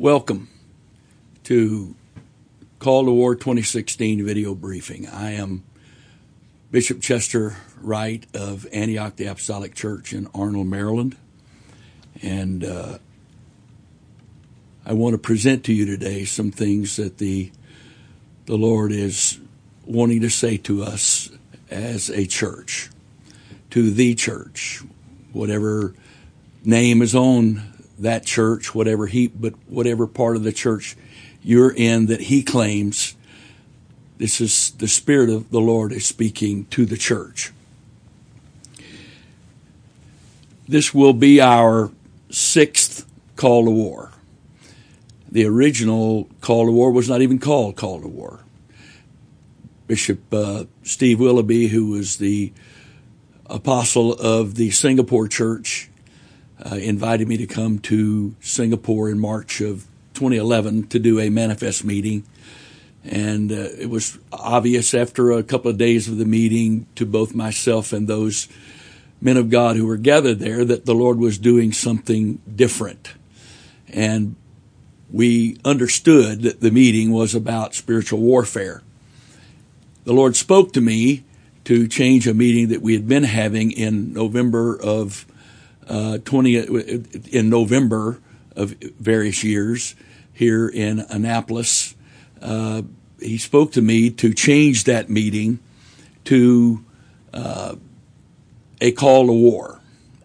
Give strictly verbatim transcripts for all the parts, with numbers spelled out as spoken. Welcome to Call to War twenty sixteen video briefing. I am Bishop Chester Wright of Antioch the Apostolic Church in Arnold, Maryland. And uh, I want to present to you today some things that the the Lord is wanting to say to us as a church, to the church, whatever name is on that church, whatever he, but whatever part of the church you're in that he claims, this is the Spirit of the Lord is speaking to the church. This will be our sixth Call to War. The original Call to War was not even called Call to War. Bishop uh, Steve Willoughby, who was the apostle of the Singapore church, Uh, invited me to come to Singapore in March of twenty eleven to do a manifest meeting. And uh, it was obvious after a couple of days of the meeting to both myself and those men of God who were gathered there that the Lord was doing something different. And we understood that the meeting was about spiritual warfare. The Lord spoke to me to change a meeting that we had been having in November of Uh, twenty in November of various years here in Annapolis. Uh, he spoke to me to change that meeting to uh, a call to war,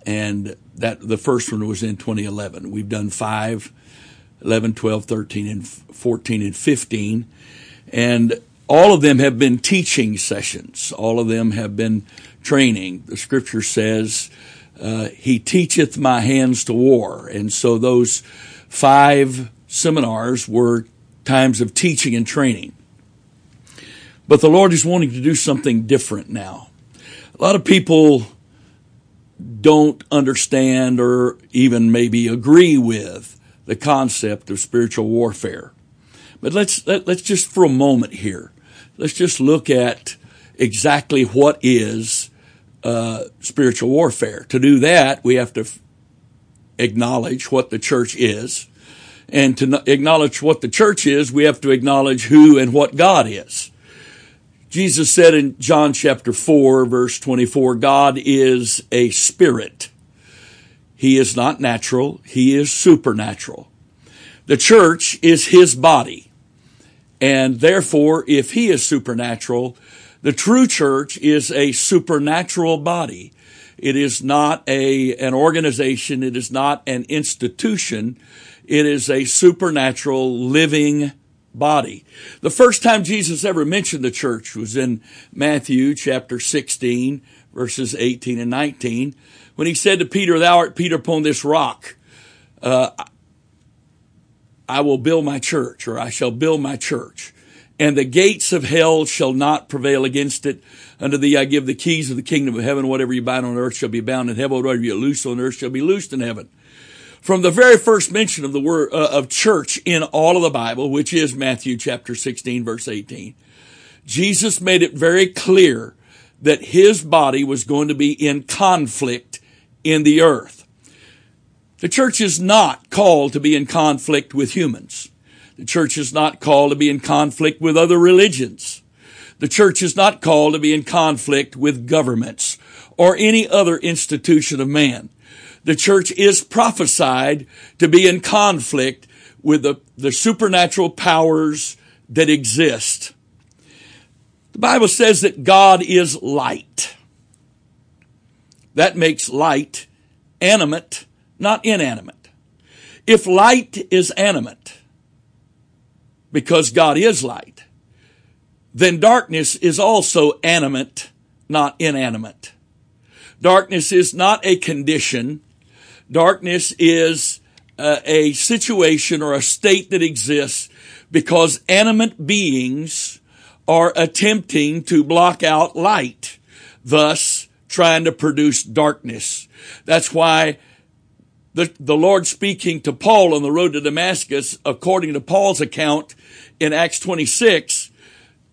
and that the first one was in twenty eleven. We've done five, eleven, twelve, thirteen, and fourteen, and fifteen, and all of them have been teaching sessions. All of them have been training. The Scripture says, Uh, he teacheth my hands to war. And so those five seminars were times of teaching and training. But the Lord is wanting to do something different now. A lot of people don't understand or even maybe agree with the concept of spiritual warfare. But let's, let, let's just for a moment here, let's just look at exactly what is Uh, spiritual warfare. To do that, we have to f- acknowledge what the church is. And to n- acknowledge what the church is, we have to acknowledge who and what God is. Jesus said in John chapter four, verse twenty-four, God is a spirit. He is not natural. He is supernatural. The church is his body. And therefore, if he is supernatural, the true church is a supernatural body. It is not a an organization. It is not an institution. It is a supernatural living body. The first time Jesus ever mentioned the church was in Matthew chapter sixteen, verses eighteen and nineteen, when he said to Peter, "Thou art Peter, upon this rock, uh, I will build my church," or "I shall build my church. And the gates of hell shall not prevail against it. Unto thee I give the keys of the kingdom of heaven. Whatever you bind on earth shall be bound in heaven. Whatever you loose on earth shall be loosed in heaven." From the very first mention of the word uh, of church in all of the Bible, which is Matthew chapter sixteen, verse eighteen, Jesus made it very clear that his body was going to be in conflict in the earth. The church is not called to be in conflict with humans. The church is not called to be in conflict with other religions. The church is not called to be in conflict with governments or any other institution of man. The church is prophesied to be in conflict with the, the supernatural powers that exist. The Bible says that God is light. That makes light animate, not inanimate. If light is animate, because God is light, then darkness is also animate, not inanimate. Darkness is not a condition. Darkness is uh, a situation or a state that exists because animate beings are attempting to block out light, thus trying to produce darkness. That's why The, the Lord speaking to Paul on the road to Damascus, according to Paul's account in Acts twenty-six,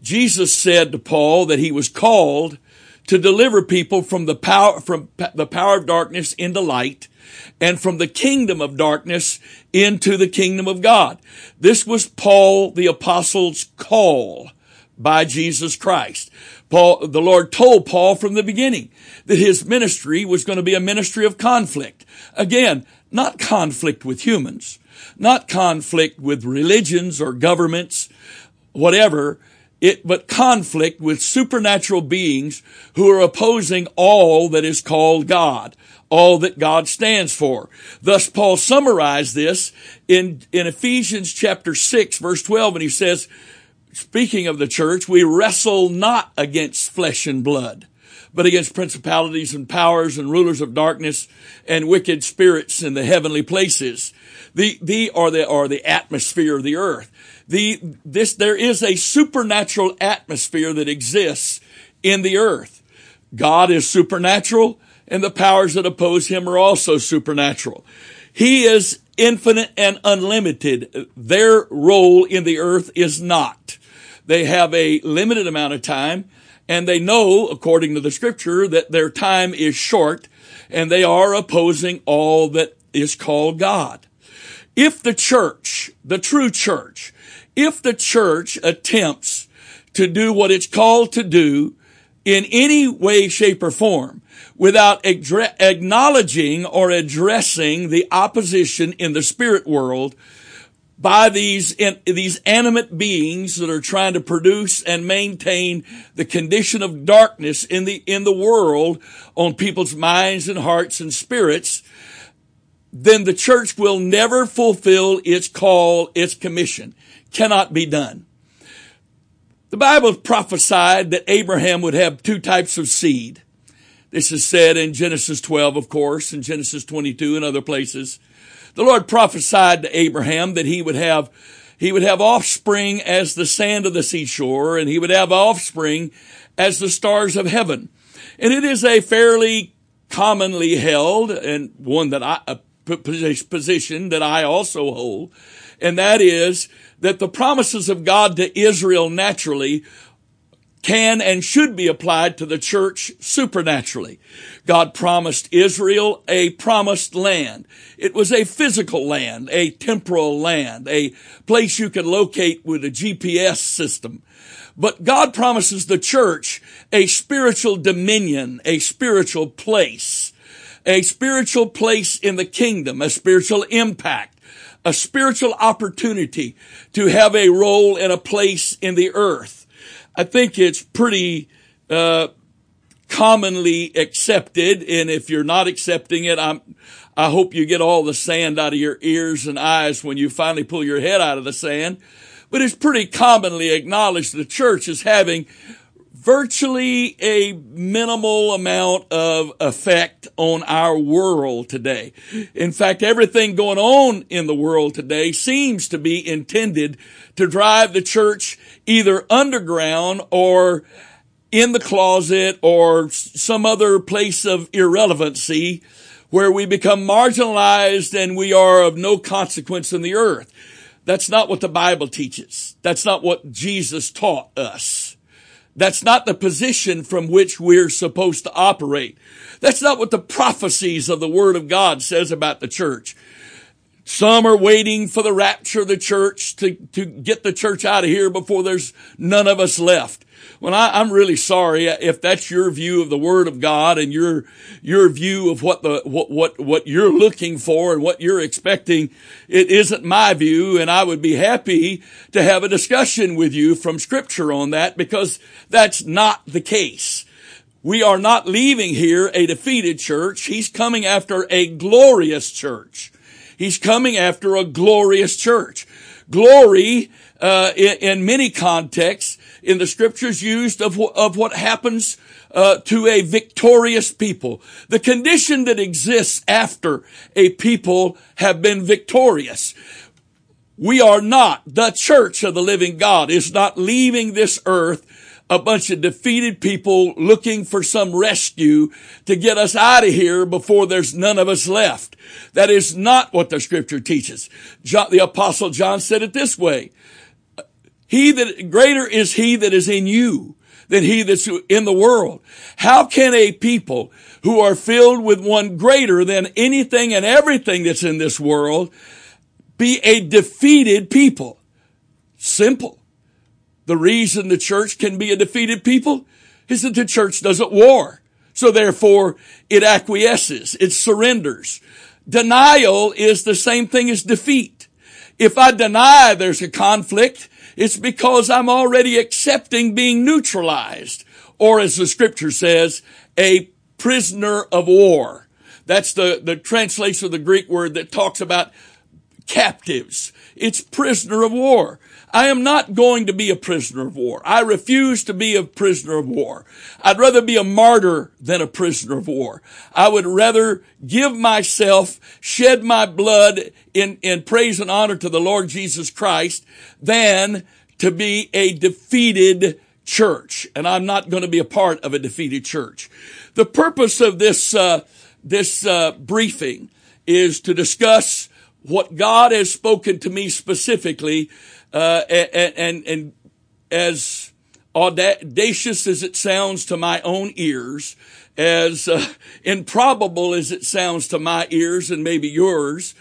Jesus said to Paul that he was called to deliver people from the power, from the power of darkness into light, and from the kingdom of darkness into the kingdom of God. This was Paul the apostle's call by Jesus Christ. Paul, the Lord told Paul from the beginning that his ministry was going to be a ministry of conflict. Again, not conflict with humans, not conflict with religions or governments, whatever, it, but conflict with supernatural beings who are opposing all that is called God, all that God stands for. Thus, Paul summarized this in, in Ephesians chapter six, verse twelve, and he says, speaking of the church, we wrestle not against flesh and blood, but against principalities and powers and rulers of darkness and wicked spirits in the heavenly places. The, the, or the, or the atmosphere of the earth. The, this, there is a supernatural atmosphere that exists in the earth. God is supernatural, and the powers that oppose him are also supernatural. He is infinite and unlimited. Their role in the earth is not. They have a limited amount of time, and they know, according to the scripture, that their time is short, and they are opposing all that is called God. If the church, the true church, if the church attempts to do what it's called to do in any way, shape, or form without adre- acknowledging or addressing the opposition in the spirit world by these, in, these animate beings that are trying to produce and maintain the condition of darkness in the, in the world on people's minds and hearts and spirits, then the church will never fulfill its call, its commission. Cannot be done. The Bible prophesied that Abraham would have two types of seed. This is said in Genesis twelve, of course, and Genesis twenty-two and other places. The Lord prophesied to Abraham that he would have, he would have offspring as the sand of the seashore, and he would have offspring as the stars of heaven. And it is a fairly commonly held, and one that I, a position that I also hold, and that is that the promises of God to Israel naturally can and should be applied to the church supernaturally. God promised Israel a promised land. It was a physical land, a temporal land, a place you could locate with a G P S system. But God promises the church a spiritual dominion, a spiritual place, a spiritual place in the kingdom, a spiritual impact, a spiritual opportunity to have a role and a place in the earth. I think it's pretty uh commonly accepted, and if you're not accepting it, I'm, I hope you get all the sand out of your ears and eyes when you finally pull your head out of the sand. But it's pretty commonly acknowledged the church is having virtually a minimal amount of effect on our world today. In fact, everything going on in the world today seems to be intended to drive the church either underground or in the closet or some other place of irrelevancy where we become marginalized and we are of no consequence in the earth. That's not what the Bible teaches. That's not what Jesus taught us. That's not the position from which we're supposed to operate. That's not what the prophecies of the Word of God says about the church. Some are waiting for the rapture of the church to, to get the church out of here before there's none of us left. Well, I, I'm really sorry if that's your view of the Word of God and your, your view of what the, what, what, what you're looking for and what you're expecting. It isn't my view, and I would be happy to have a discussion with you from Scripture on that, because that's not the case. We are not leaving here a defeated church. He's coming after a glorious church. He's coming after a glorious church. Glory, uh, in, in many contexts in the scriptures used of, wh- of what happens, uh, to a victorious people. The condition that exists after a people have been victorious. We are not, the church of the living God is not leaving this earth a bunch of defeated people looking for some rescue to get us out of here before there's none of us left. That is not what the scripture teaches. John, the apostle John said it this way. He that, greater is he that is in you than he that's in the world. How can a people who are filled with one greater than anything and everything that's in this world be a defeated people? Simple. The reason the church can be a defeated people is that the church doesn't war. So therefore, it acquiesces. It surrenders. Denial is the same thing as defeat. If I deny there's a conflict, it's because I'm already accepting being neutralized, or as the scripture says, a prisoner of war. That's the, the translation of the Greek word that talks about captives. It's prisoner of war. I am not going to be a prisoner of war. I refuse to be a prisoner of war. I'd rather be a martyr than a prisoner of war. I would rather give myself, shed my blood in, in praise and honor to the Lord Jesus Christ than to be a defeated church. And I'm not going to be a part of a defeated church. The purpose of this, uh, this, uh, briefing is to discuss what God has spoken to me specifically, uh, and, and, and as audacious as it sounds to my own ears, as uh, improbable as it sounds to my ears and maybe yours,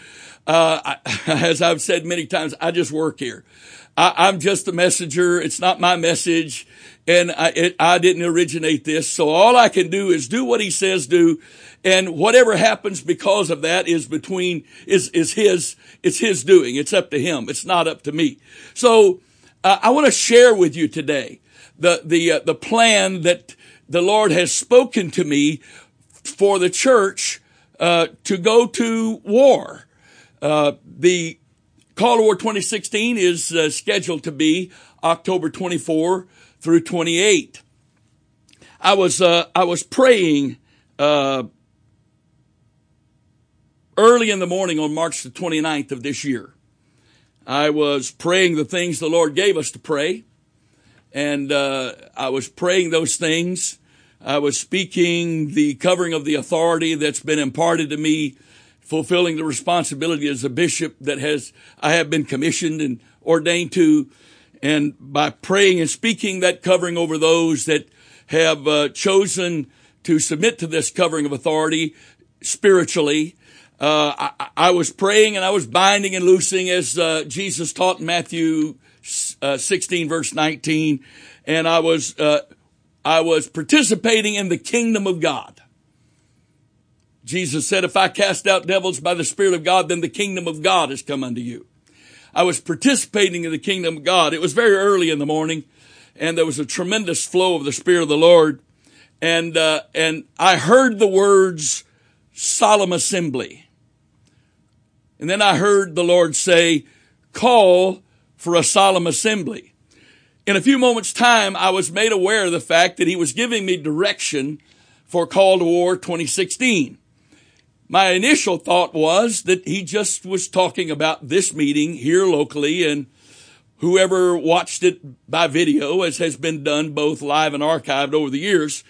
uh, I, as I've said many times, I just work here. I, I'm just the messenger. It's not my message, and I, it, I didn't originate this. So all I can do is do what he says do, and whatever happens because of that is between is is his it's his doing. It's up to him. It's not up to me. So uh, I want to share with you today the the uh, the plan that the Lord has spoken to me for the church uh, to go to war. Uh, the Call to War twenty sixteen is uh, scheduled to be October twenty-fourth through twenty-eighth. I was uh, I was praying uh, early in the morning on March the twenty-ninth of this year. I was praying the things the Lord gave us to pray, and uh, I was praying those things. I was speaking the covering of the authority that's been imparted to me, fulfilling the responsibility as a bishop that has I have been commissioned and ordained to, and by praying and speaking that covering over those that have uh, chosen to submit to this covering of authority spiritually, uh, I, I was praying and I was binding and loosing as uh, Jesus taught in Matthew uh, sixteen verse nineteen, and I was uh, I was participating in the kingdom of God. Jesus said, if I cast out devils by the Spirit of God, then the kingdom of God has come unto you. I was participating in the kingdom of God. It was very early in the morning, and there was a tremendous flow of the Spirit of the Lord. And uh, and I heard the words, solemn assembly. And then I heard the Lord say, call for a solemn assembly. In a few moments' time, I was made aware of the fact that he was giving me direction for Call to War twenty sixteen. My initial thought was that he just was talking about this meeting here locally, and whoever watched it by video, as has been done both live and archived over the years,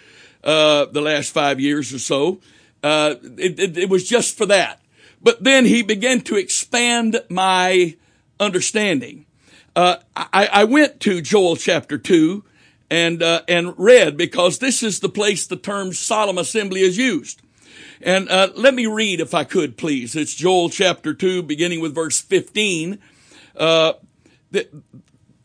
uh, the last five years or so, uh, it, it, it was just for that. But then he began to expand my understanding. Uh, I, I went to Joel chapter two and, uh, and read, because this is the place the term solemn assembly is used. And uh, let me read, if I could, please. It's Joel chapter two, beginning with verse fifteen. Uh, the,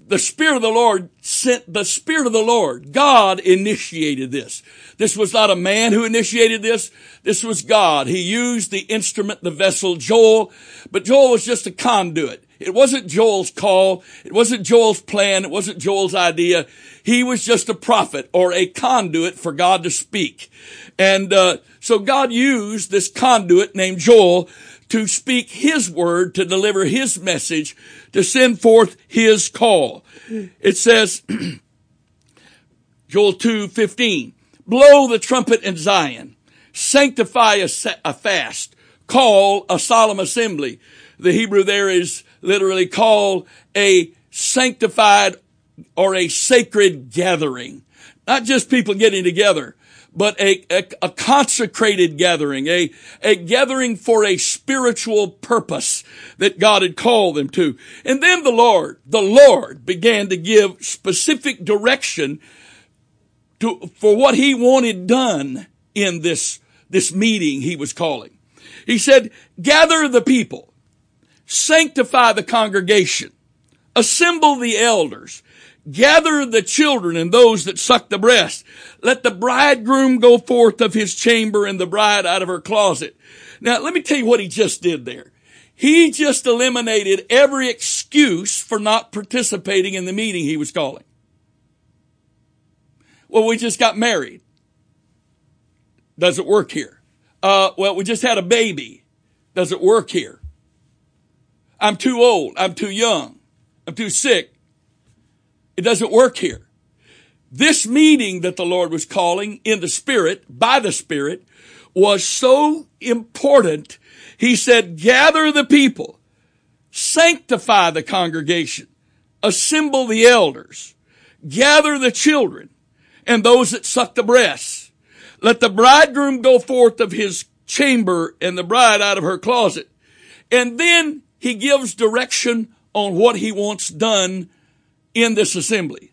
the Spirit of the Lord sent, the Spirit of the Lord, God initiated this. This was not a man who initiated this. This was God. He used the instrument, the vessel, Joel. But Joel was just a conduit. It wasn't Joel's call. It wasn't Joel's plan. It wasn't Joel's idea. He was just a prophet or a conduit for God to speak. And uh, so God used this conduit named Joel to speak his word, to deliver his message, to send forth his call. It says, Joel two fifteen, blow the trumpet in Zion, sanctify a, a fast, call a solemn assembly. The Hebrew there is literally call a sanctified or a sacred gathering. Not just people getting together, but a, a, a consecrated gathering, a, a gathering for a spiritual purpose that God had called them to. And then the Lord, the Lord began to give specific direction to, for what he wanted done in this, this meeting he was calling. He said, gather the people, sanctify the congregation, assemble the elders, gather the children and those that suck the breast. Let the bridegroom go forth of his chamber and the bride out of her closet. Now, let me tell you what he just did there. He just eliminated every excuse for not participating in the meeting he was calling. Well, we just got married. Doesn't work here. Uh, well, we just had a baby. Doesn't work here. I'm too old. I'm too young. I'm too sick. It doesn't work here. This meeting that the Lord was calling in the Spirit, by the Spirit, was so important. He said, gather the people, sanctify the congregation, assemble the elders, gather the children and those that suck the breasts. Let the bridegroom go forth of his chamber and the bride out of her closet. And then he gives direction on what he wants done in this assembly.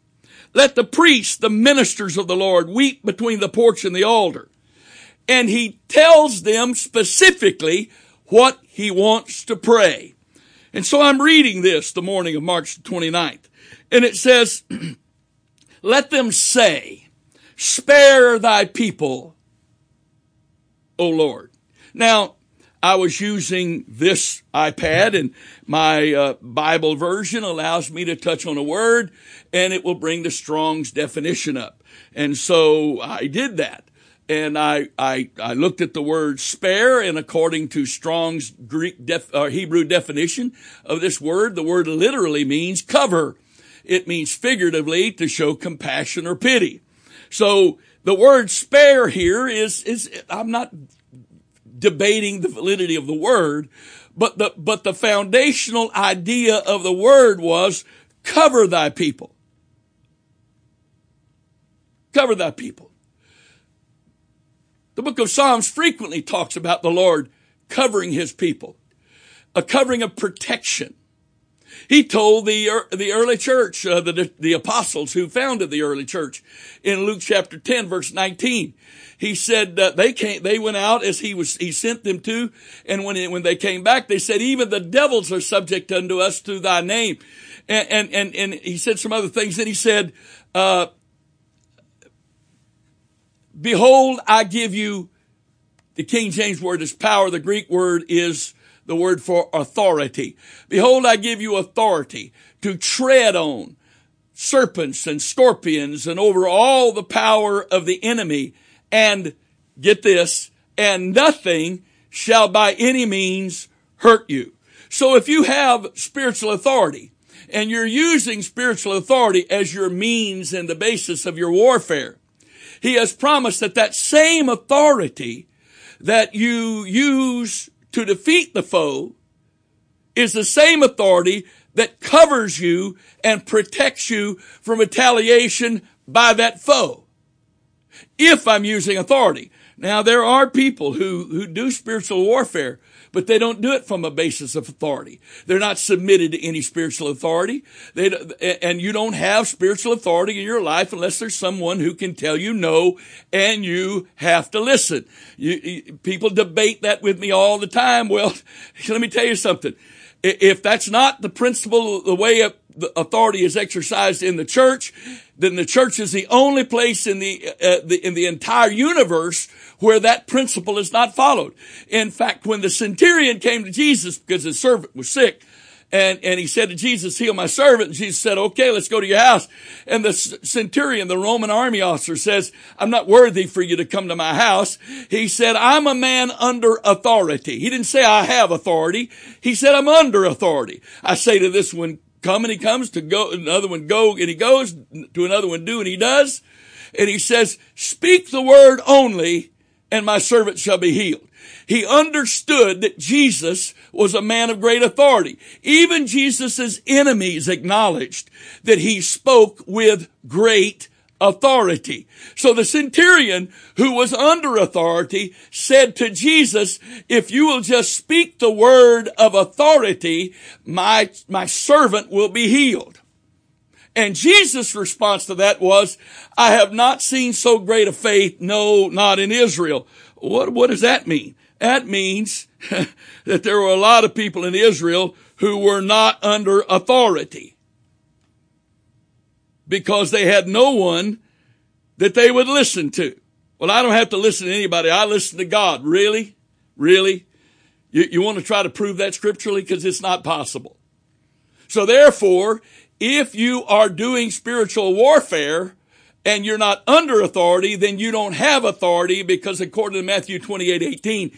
Let the priests, the ministers of the Lord, weep between the porch and the altar. And he tells them specifically what he wants to pray. And so I'm reading this the morning of March twenty-ninth. And it says, let them say, spare thy people, O Lord. Now, I was using this iPad, and my uh, Bible version allows me to touch on a word, and it will bring the Strong's definition up. And so I did that, and I I, I looked at the word spare, and according to Strong's Greek def, or Hebrew definition of this word, the word literally means cover. It means figuratively to show compassion or pity. So the word spare here is is I'm not debating the validity of the word, but the but the foundational idea of the word was cover thy people. Cover thy people. The book of Psalms frequently talks about the Lord covering his people, a covering of protection. He told the the early church, uh, the the apostles who founded the early church, in Luke chapter ten verse nineteen. He said uh, they came, they went out as he was, he sent them to, and when it, when they came back, they said, even the devils are subject unto us through thy name. And, and, and, and he said some other things. Then he said, uh, behold, I give you, the King James word is power. The Greek word is the word for authority. Behold, I give you authority to tread on serpents and scorpions and over all the power of the enemy. And get this, and nothing shall by any means hurt you. So if you have spiritual authority and you're using spiritual authority as your means and the basis of your warfare, he has promised that that same authority that you use to defeat the foe is the same authority that covers you and protects you from retaliation by that foe. If I'm using authority. Now, there are people who, who do spiritual warfare, but they don't do it from a basis of authority. They're not submitted to any spiritual authority. They, and you don't have spiritual authority in your life unless there's someone who can tell you no, and you have to listen. You, you, people debate that with me all the time. Well, let me tell you something. If that's not the principle, the way of the authority is exercised in the church, then the church is the only place in the, uh, the in the entire universe where that principle is not followed. In fact, when the centurion came to Jesus because his servant was sick, and and he said to Jesus, heal my servant, and Jesus said, okay, let's go to your house. And the centurion, the Roman army officer, says, I'm not worthy for you to come to my house. He said, I'm a man under authority. He didn't say I have authority. He said, I'm under authority. I say to this one, come, and he comes, to go, another one, go, and he goes, to another one, do, and he does. And he says, speak the word only, and my servant shall be healed. He understood that Jesus was a man of great authority. Even Jesus' enemies acknowledged that he spoke with great authority. So the centurion, who was under authority, said to Jesus, if you will just speak the word of authority, my, my servant will be healed. And Jesus' response to that was, I have not seen so great a faith, no, not in Israel. What, what does that mean? That means that there were a lot of people in Israel who were not under authority because they had no one that they would listen to. Well, I don't have to listen to anybody. I listen to God. Really? Really? You, you want to try to prove that scripturally? Because it's not possible. So therefore, if you are doing spiritual warfare and you're not under authority, then you don't have authority, because according to Matthew twenty-eight eighteen,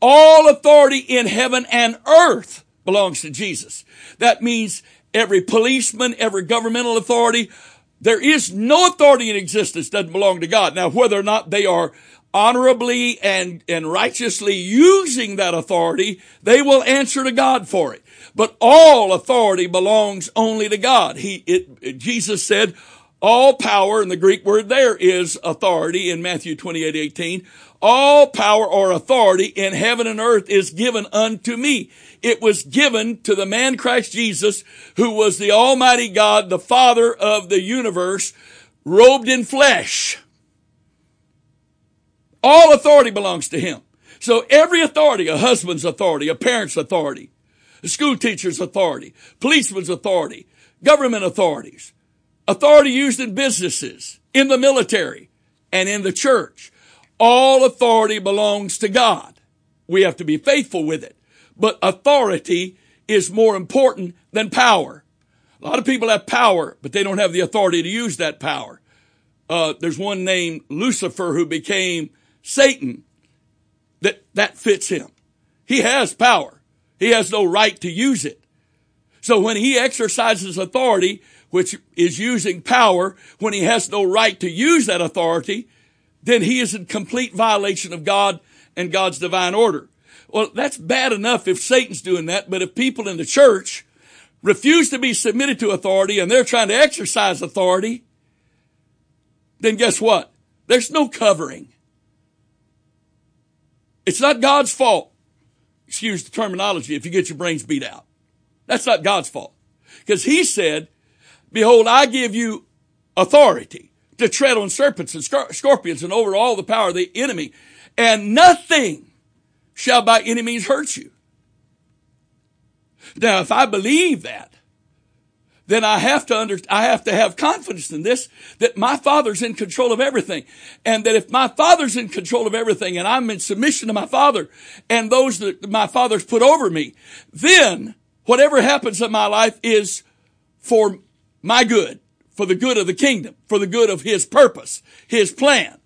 all authority in heaven and earth belongs to Jesus. That means every policeman, every governmental authority, there is no authority in existence that doesn't belong to God. Now, whether or not they are honorably and, and righteously using that authority, they will answer to God for it. But all authority belongs only to God. He, it, it, Jesus said, all power, and the Greek word there is authority in Matthew twenty-eight eighteen. All power or authority in heaven and earth is given unto me. It was given to the man Christ Jesus, who was the Almighty God, the Father of the universe, robed in flesh. All authority belongs to him. So every authority, a husband's authority, a parent's authority, a school teacher's authority, policeman's authority, government authorities, authority used in businesses, in the military, and in the church, all authority belongs to God. We have to be faithful with it. But authority is more important than power. A lot of people have power, but they don't have the authority to use that power. Uh, there's one named Lucifer who became Satan. That, that fits him. He has power. He has no right to use it. So when he exercises authority, which is using power, when he has no right to use that authority, then he is in complete violation of God and God's divine order. Well, that's bad enough if Satan's doing that, but if people in the church refuse to be submitted to authority and they're trying to exercise authority, then guess what? There's no covering. It's not God's fault. Excuse the terminology if you get your brains beat out. That's not God's fault. Because he said, behold, I give you authority to tread on serpents and scorpions and over all the power of the enemy, and nothing shall by any means hurt you. Now, if I believe that, then I have to under, I have to have confidence in this, that my Father's in control of everything. And that if my Father's in control of everything and I'm in submission to my Father and those that my Father's put over me, then whatever happens in my life is for my good, for the good of the kingdom, for the good of his purpose, his plan.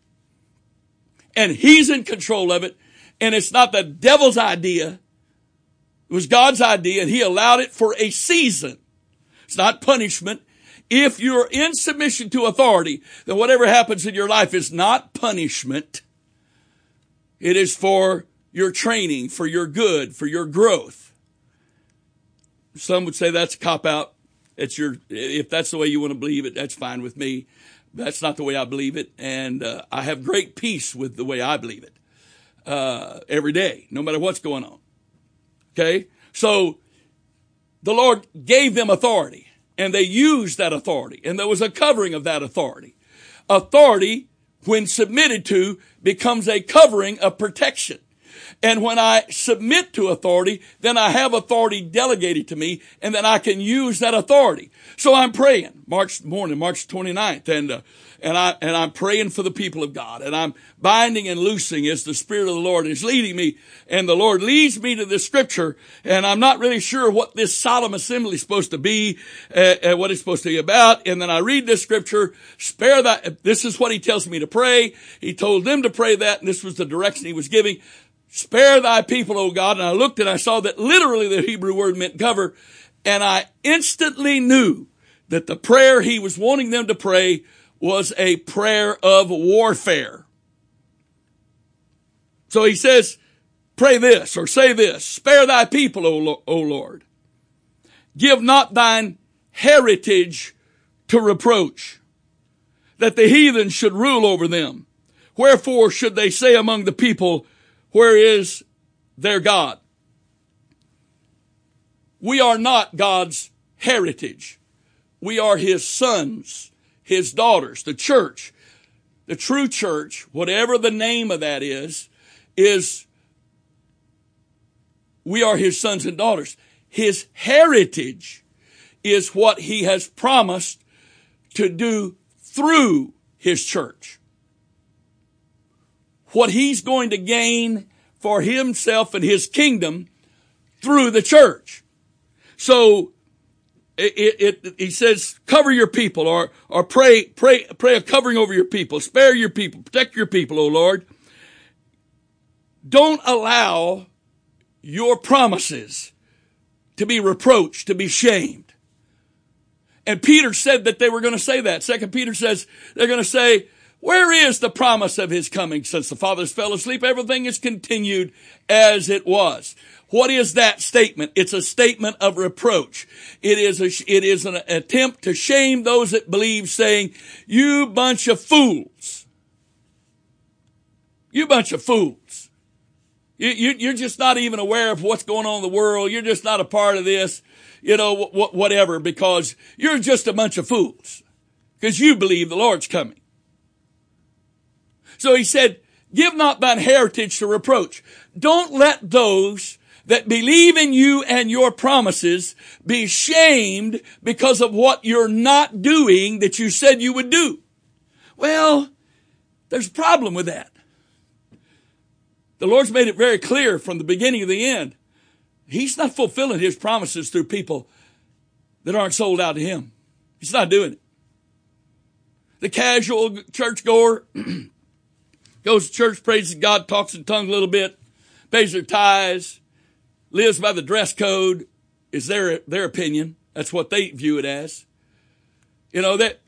And he's in control of it. And it's not the devil's idea. It was God's idea, and he allowed it for a season. It's not punishment. If you're in submission to authority, then whatever happens in your life is not punishment. It is for your training, for your good, for your growth. Some would say that's a cop-out. It's your, if that's the way you want to believe it, that's fine with me. That's not the way I believe it, and uh, I have great peace with the way I believe it uh, every day, no matter what's going on. Okay? So the Lord gave them authority, and they used that authority, and there was a covering of that authority. Authority, when submitted to, becomes a covering of protection. And when I submit to authority, then I have authority delegated to me, and then I can use that authority. So I'm praying March morning, March twenty-ninth, and uh, and I and I'm praying for the people of God, and I'm binding and loosing as the Spirit of the Lord is leading me, and the Lord leads me to this scripture, and I'm not really sure what this solemn assembly is supposed to be, uh, and what it's supposed to be about. And then I read this scripture. Spare that. This is what he tells me to pray. He told them to pray that, and this was the direction he was giving. Spare thy people, O God. And I looked and I saw that literally the Hebrew word meant cover. And I instantly knew that the prayer he was wanting them to pray was a prayer of warfare. So he says, pray this or say this. Spare thy people, O Lord. Give not thine heritage to reproach, that the heathen should rule over them. Wherefore should they say among the people, where is their God? We are not God's heritage. We are his sons, his daughters. The church, the true church, whatever the name of that is, is we are his sons and daughters. His heritage is what he has promised to do through his church. What he's going to gain for himself and his kingdom through the church. So it, it, he says, cover your people, or, or pray, pray, pray a covering over your people. Spare your people. Protect your people, O Lord. Don't allow your promises to be reproached, to be shamed. And Peter said that they were going to say that. Second Peter says they're going to say, where is the promise of his coming? Since the fathers fell asleep, everything is continued as it was. What is that statement? It's a statement of reproach. It is a, it is an attempt to shame those that believe, saying, you bunch of fools. You bunch of fools. You, you, you're just not even aware of what's going on in the world. You're just not a part of this, you know, wh- whatever, because you're just a bunch of fools because you believe the Lord's coming. So he said, give not thine heritage to reproach. Don't let those that believe in you and your promises be shamed because of what you're not doing that you said you would do. Well, there's a problem with that. The Lord's made it very clear from the beginning to the end. He's not fulfilling his promises through people that aren't sold out to him. He's not doing it. The casual churchgoer goes to church, praises God, talks in tongues a little bit, pays their tithes, lives by the dress code, is their their opinion. That's what they view it as. You know, that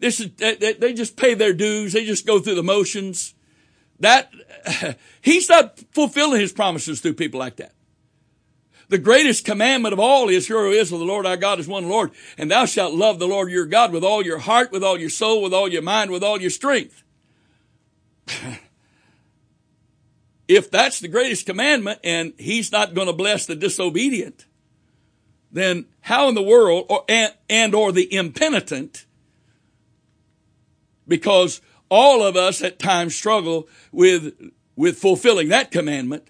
this is that they just pay their dues. They just go through the motions. That he's not fulfilling his promises through people like that. The greatest commandment of all is, Hear, O Israel, the Lord our God is one Lord, and thou shalt love the Lord your God with all your heart, with all your soul, with all your mind, with all your strength. If that's the greatest commandment and he's not going to bless the disobedient, then how in the world, or and, and or the impenitent, because all of us at times struggle with with fulfilling that commandment.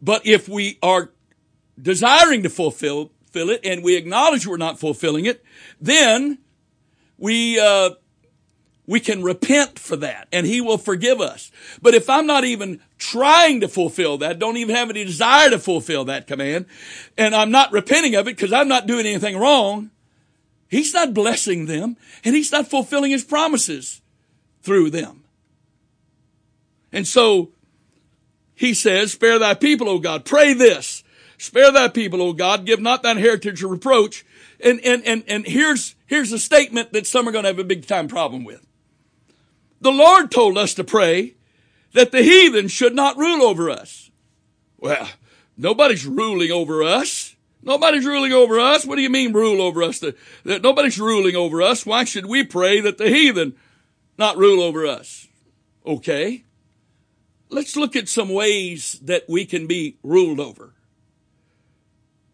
But if we are desiring to fulfill, fulfill it, and we acknowledge we're not fulfilling it, then we uh We can repent for that, and he will forgive us. But if I'm not even trying to fulfill that, don't even have any desire to fulfill that command, and I'm not repenting of it because I'm not doing anything wrong, he's not blessing them, and he's not fulfilling his promises through them. And so he says, spare thy people, O God. Pray this. Spare thy people, O God. Give not thine heritage a reproach. And, and, and, and here's, here's a statement that some are going to have a big time problem with. The Lord told us to pray that the heathen should not rule over us. Well, nobody's ruling over us. Nobody's ruling over us. What do you mean rule over us? The, the, nobody's ruling over us. Why should we pray that the heathen not rule over us? Okay. Let's look at some ways that we can be ruled over.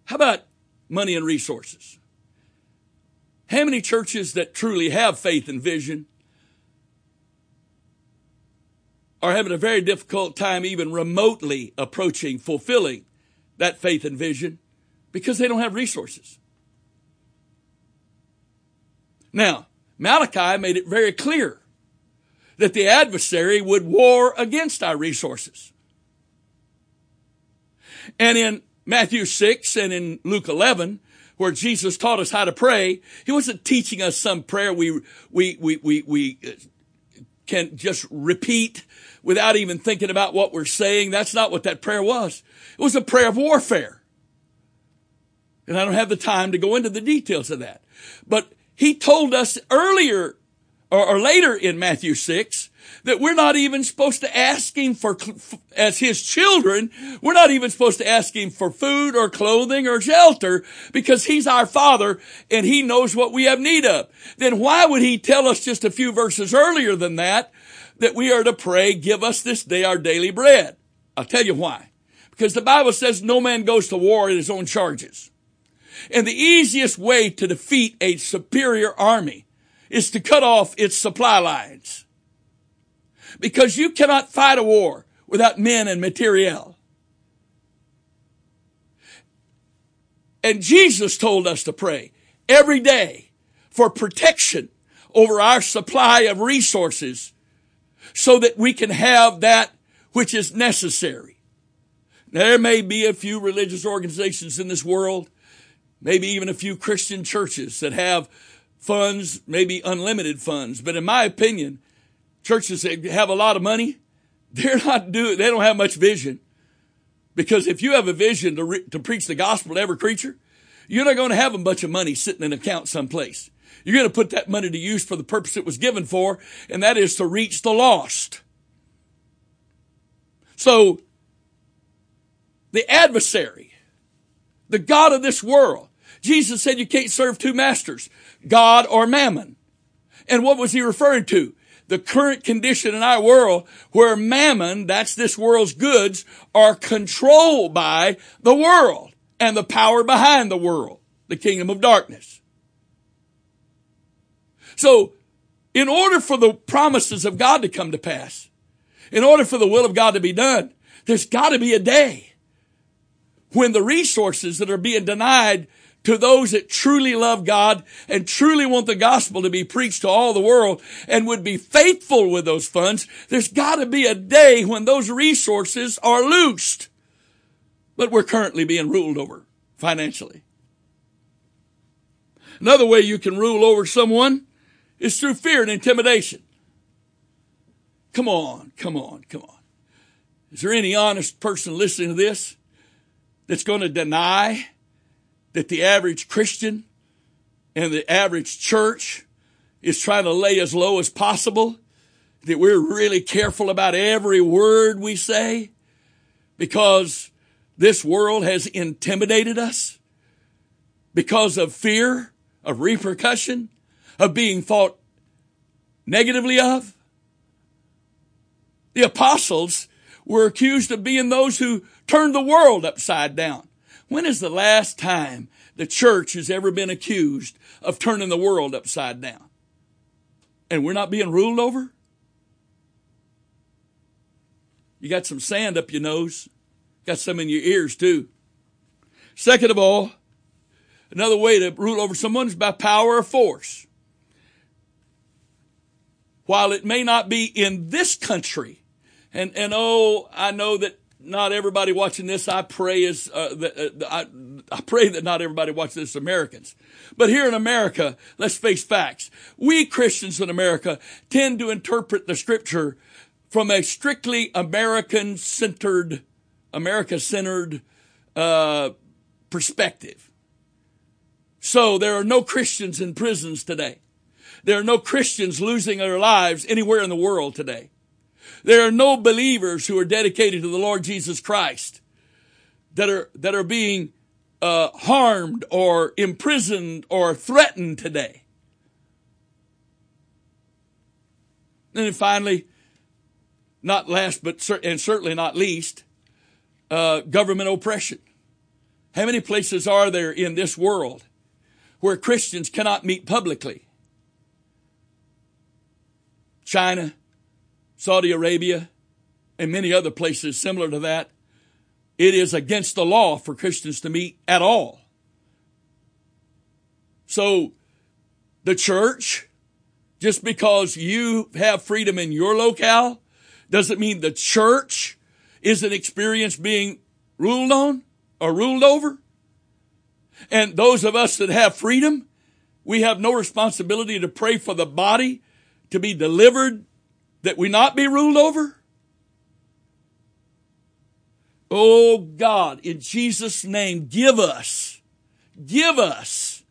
How about money and resources? How many churches that truly have faith and vision are having a very difficult time even remotely approaching fulfilling that faith and vision because they don't have resources? Now, Malachi made it very clear that the adversary would war against our resources. And in Matthew six and in Luke eleven, where Jesus taught us how to pray, he wasn't teaching us some prayer we we we we we can just repeat without even thinking about what we're saying. That's not what that prayer was. It was a prayer of warfare. And I don't have the time to go into the details of that. But he told us earlier or, or later in Matthew six that we're not even supposed to ask him for, as his children, we're not even supposed to ask him for food or clothing or shelter because he's our Father and he knows what we have need of. Then why would he tell us just a few verses earlier than that, that we are to pray, give us this day our daily bread? I'll tell you why. Because the Bible says no man goes to war at his own charges. And the easiest way to defeat a superior army is to cut off its supply lines. Because you cannot fight a war without men and materiel. And Jesus told us to pray every day for protection over our supply of resources so that we can have that which is necessary. There may be a few religious organizations in this world, maybe even a few Christian churches that have funds, maybe unlimited funds. But in my opinion, churches that have a lot of money, they're not do, they don't have much vision. Because if you have a vision to, re, to preach the gospel to every creature, you're not going to have a bunch of money sitting in an account someplace. You're going to put that money to use for the purpose it was given for, and that is to reach the lost. So, the adversary, the god of this world, Jesus said you can't serve two masters, God or mammon. And what was he referring to? The current condition in our world where mammon, that's this world's goods, are controlled by the world and the power behind the world, the kingdom of darkness. So, in order for the promises of God to come to pass, in order for the will of God to be done, there's got to be a day when the resources that are being denied to those that truly love God and truly want the gospel to be preached to all the world and would be faithful with those funds, there's got to be a day when those resources are loosed. But we're currently being ruled over financially. Another way you can rule over someone is through fear and intimidation. Come on, come on, come on. Is there any honest person listening to this that's going to deny that the average Christian and the average church is trying to lay as low as possible, that we're really careful about every word we say because this world has intimidated us because of fear, of repercussion, of being thought negatively of? The apostles were accused of being those who turned the world upside down. When is the last time the church has ever been accused of turning the world upside down? And we're not being ruled over? You got some sand up your nose. Got some in your ears too. Second of all, another way to rule over someone is by power or force. While it may not be in this country, and, and oh, I know that not everybody watching this, I pray, is uh, the, uh, I, I pray that not everybody watching this is Americans. But here in America, let's face facts. We Christians in America tend to interpret the Scripture from a strictly American-centered, America-centered uh, perspective. So there are no Christians in prisons today. There are no Christians losing their lives anywhere in the world today. There are no believers who are dedicated to the Lord Jesus Christ that are that are being uh, harmed or imprisoned or threatened today. And then finally, not last but cer- and certainly not least, uh, government oppression. How many places are there in this world where Christians cannot meet publicly? China, Saudi Arabia, and many other places similar to that. It is against the law for Christians to meet at all. So the church, just because you have freedom in your locale, doesn't mean the church isn't experienced being ruled on or ruled over. And those of us that have freedom, we have no responsibility to pray for the body to be delivered, that we not be ruled over? Oh God, in Jesus' name, give us, give us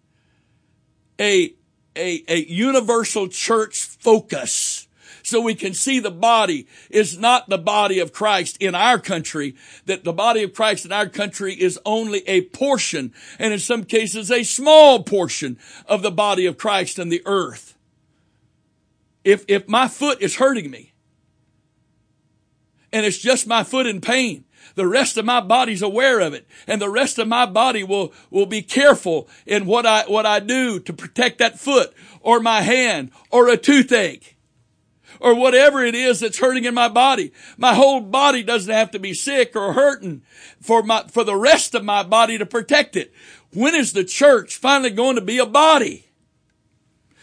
a, a, a universal church focus so we can see the body is not the body of Christ in our country, that the body of Christ in our country is only a portion, and in some cases a small portion of the body of Christ in the earth. If if my foot is hurting me, and it's just my foot in pain, The rest of my body's aware of it, and the rest of my body will will be careful in what I what I do to protect that foot or my hand or a toothache or whatever it is that's hurting in my body. My whole body doesn't have to be sick or hurting for my for the rest of my body to protect it. When is the church finally going to be a body?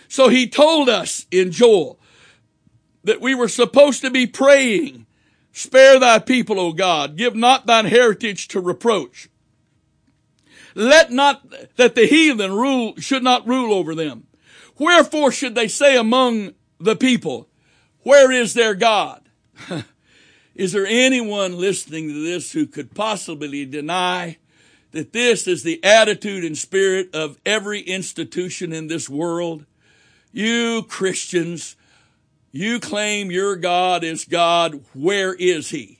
So he told us in Joel that we were supposed to be praying, "Spare thy people, O God, give not thine heritage to reproach. Let not that the heathen rule should not rule over them. Wherefore should they say among the people, where is their God?" Is there anyone listening to this who could possibly deny that this is the attitude and spirit of every institution in this world? You Christians, you claim your God is God. Where is he?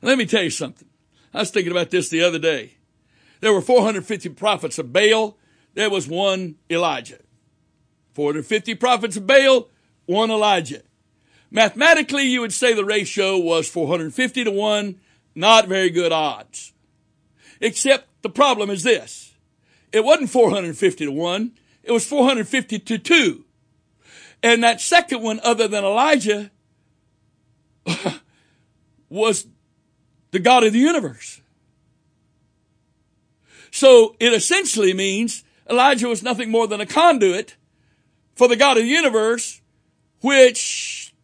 Let me tell you something. I was thinking about this the other day. There were four hundred fifty prophets of Baal. There was one Elijah. four hundred fifty prophets of Baal, one Elijah. Mathematically, you would say the ratio was four hundred fifty to one. Not very good odds. Except the problem is this. It wasn't four hundred fifty to one. It was four hundred fifty to two. And that second one, other than Elijah, was the God of the universe. So it essentially means Elijah was nothing more than a conduit for the God of the universe, which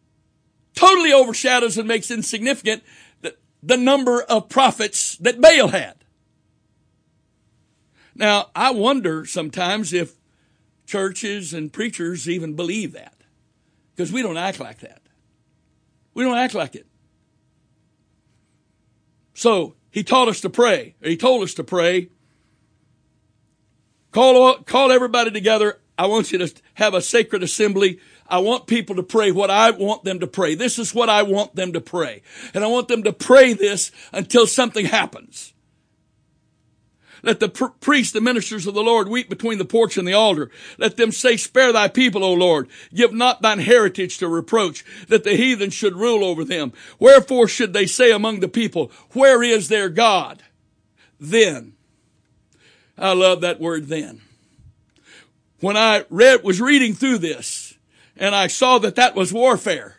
totally overshadows and makes insignificant the, the number of prophets that Baal had. Now, I wonder sometimes if churches and preachers even believe that, because we don't act like that. We don't act like it. So he taught us to pray. Or he told us to pray. Call, call everybody together. I want you to have a sacred assembly. I want people to pray what I want them to pray. This is what I want them to pray. And I want them to pray this until something happens. Let the pr- priests, the ministers of the Lord, weep between the porch and the altar. Let them say, "Spare thy people, O Lord. Give not thine heritage to reproach, that the heathen should rule over them. Wherefore should they say among the people, where is their God?" Then. I love that word, then. When I read, was reading through this, and I saw that that was warfare,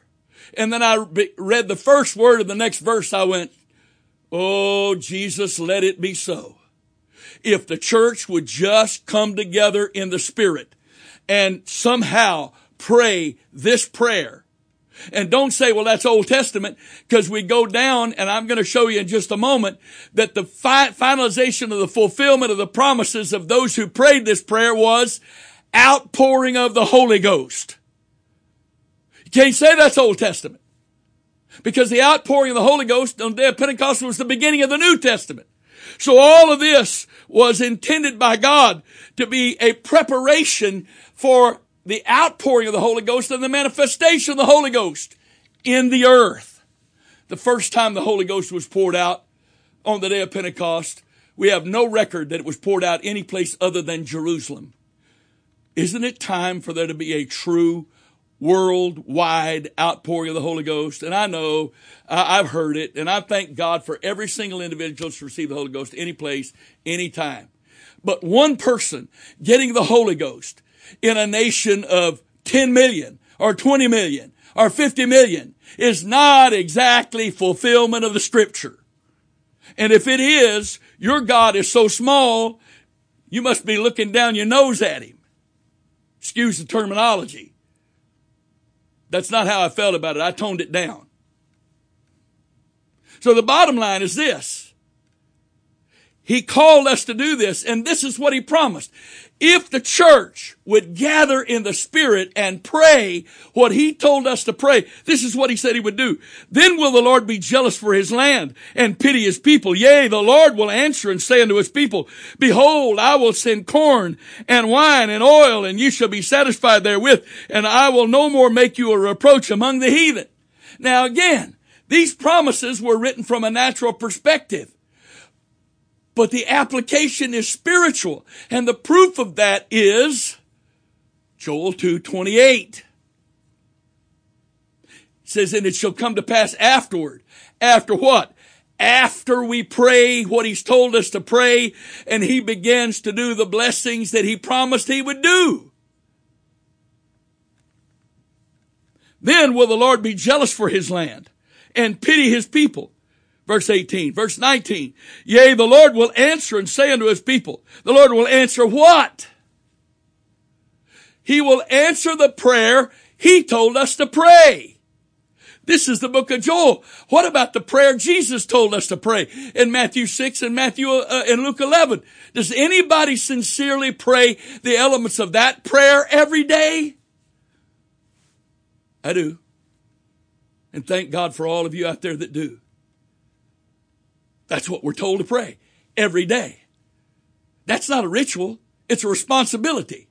and then I read the first word of the next verse, I went, "Oh, Jesus, let it be so." If the church would just come together in the Spirit and somehow pray this prayer. And don't say, "Well, that's Old Testament," because we go down, and I'm going to show you in just a moment, that the fi- finalization of the fulfillment of the promises of those who prayed this prayer was outpouring of the Holy Ghost. You can't say that's Old Testament, because the outpouring of the Holy Ghost on the day of Pentecost was the beginning of the New Testament. So all of this was intended by God to be a preparation for the outpouring of the Holy Ghost and the manifestation of the Holy Ghost in the earth. The first time the Holy Ghost was poured out on the day of Pentecost, we have no record that it was poured out any place other than Jerusalem. Isn't it time for there to be a true worldwide outpouring of the Holy Ghost? And I know, uh, I've heard it, and I thank God for every single individual to receive the Holy Ghost any place, any time. But one person getting the Holy Ghost in a nation of ten million or twenty million or fifty million is not exactly fulfillment of the Scripture. And if it is, your God is so small, you must be looking down your nose at him. Excuse the terminology. That's not how I felt about it. I toned it down. So the bottom line is this. He called us to do this, and this is what he promised. If the church would gather in the Spirit and pray what he told us to pray, this is what he said he would do. Then will the Lord be jealous for his land and pity his people. Yea, the Lord will answer and say unto his people, "Behold, I will send corn and wine and oil, and ye shall be satisfied therewith, and I will no more make you a reproach among the heathen." Now again, these promises were written from a natural perspective. But the application is spiritual, and the proof of that is Joel two twenty-eight. It says, "And it shall come to pass afterward." After what? after we pray what he's told us to pray, and he begins to do the blessings that he promised he would do. Then will the Lord be jealous for his land and pity his people. Verse eighteen, verse nineteen. Yea, the Lord will answer and say unto his people. The Lord will answer what? He will answer the prayer he told us to pray. This is the book of Joel. What about the prayer Jesus told us to pray in Matthew six and Matthew uh, and Luke eleven? Does anybody sincerely pray the elements of that prayer every day? I do. And thank God for all of you out there that do. That's what we're told to pray every day. That's not a ritual. It's a responsibility.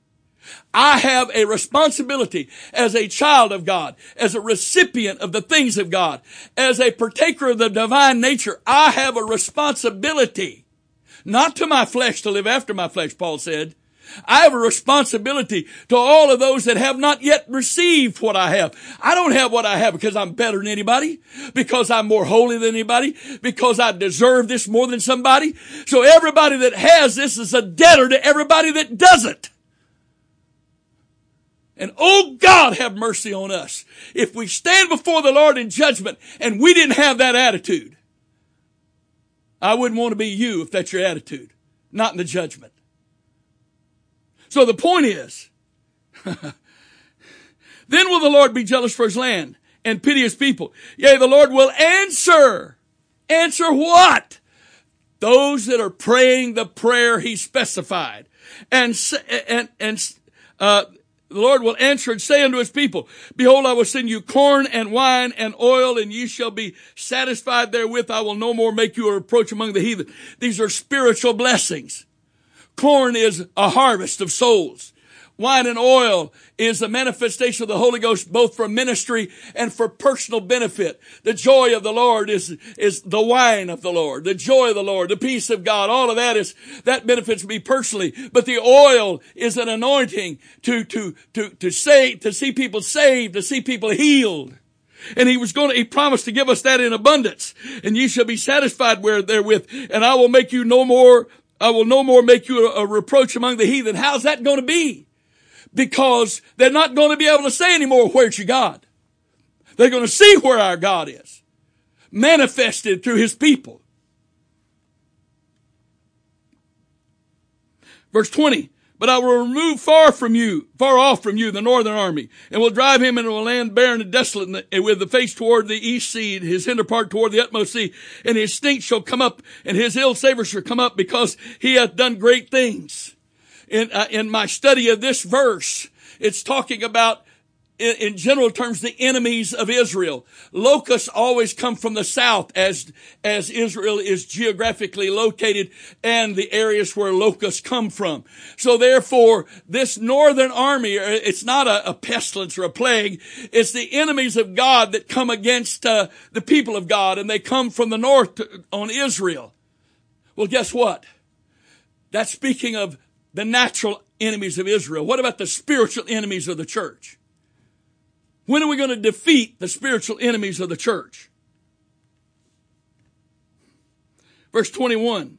I have a responsibility as a child of God, as a recipient of the things of God, as a partaker of the divine nature. I have a responsibility, not to my flesh to live after my flesh, Paul said. I have a responsibility to all of those that have not yet received what I have. I don't have what I have because I'm better than anybody, because I'm more holy than anybody, because I deserve this more than somebody. So everybody that has this is a debtor to everybody that doesn't. And oh God, have mercy on us if we stand before the Lord in judgment and we didn't have that attitude. I wouldn't want to be you if that's your attitude, not in the judgment. So the point is, then will the Lord be jealous for his land and pity his people. Yea, the Lord will answer. Answer what? Those that are praying the prayer he specified. And, and, and, uh, the Lord will answer and say unto his people, behold, I will send you corn and wine and oil, and ye shall be satisfied therewith. I will no more make you a reproach among the heathen. These are spiritual blessings. Corn is a harvest of souls. Wine and oil is a manifestation of the Holy Ghost, both for ministry and for personal benefit. The joy of the Lord is, is the wine of the Lord. The joy of the Lord, the peace of God, all of that is, that benefits me personally. But the oil is an anointing to, to, to, to say, to see people saved, to see people healed. And he was going to, he promised to give us that in abundance. And ye shall be satisfied therewith, and I will make you no more I will no more make you a reproach among the heathen. How's that going to be? Because they're not going to be able to say anymore, where's your God? They're going to see where our God is, manifested through his people. Verse twenty, but I will remove far from you, far off from you, the northern army, and will drive him into a land barren and desolate, and with the face toward the east sea, and his hinder part toward the utmost sea, and his stink shall come up, and his ill savor shall come up, because he hath done great things. In, uh, in my study of this verse, it's talking about, in, in general terms, the enemies of Israel. Locusts always come from the south, as, as Israel is geographically located and the areas where locusts come from. So therefore, this northern army, it's not a, a pestilence or a plague. It's the enemies of God that come against uh, the people of God, and they come from the north to, on Israel. Well, guess what? That's speaking of the natural enemies of Israel. What about the spiritual enemies of the church? When are we going to defeat the spiritual enemies of the church? Verse twenty-one.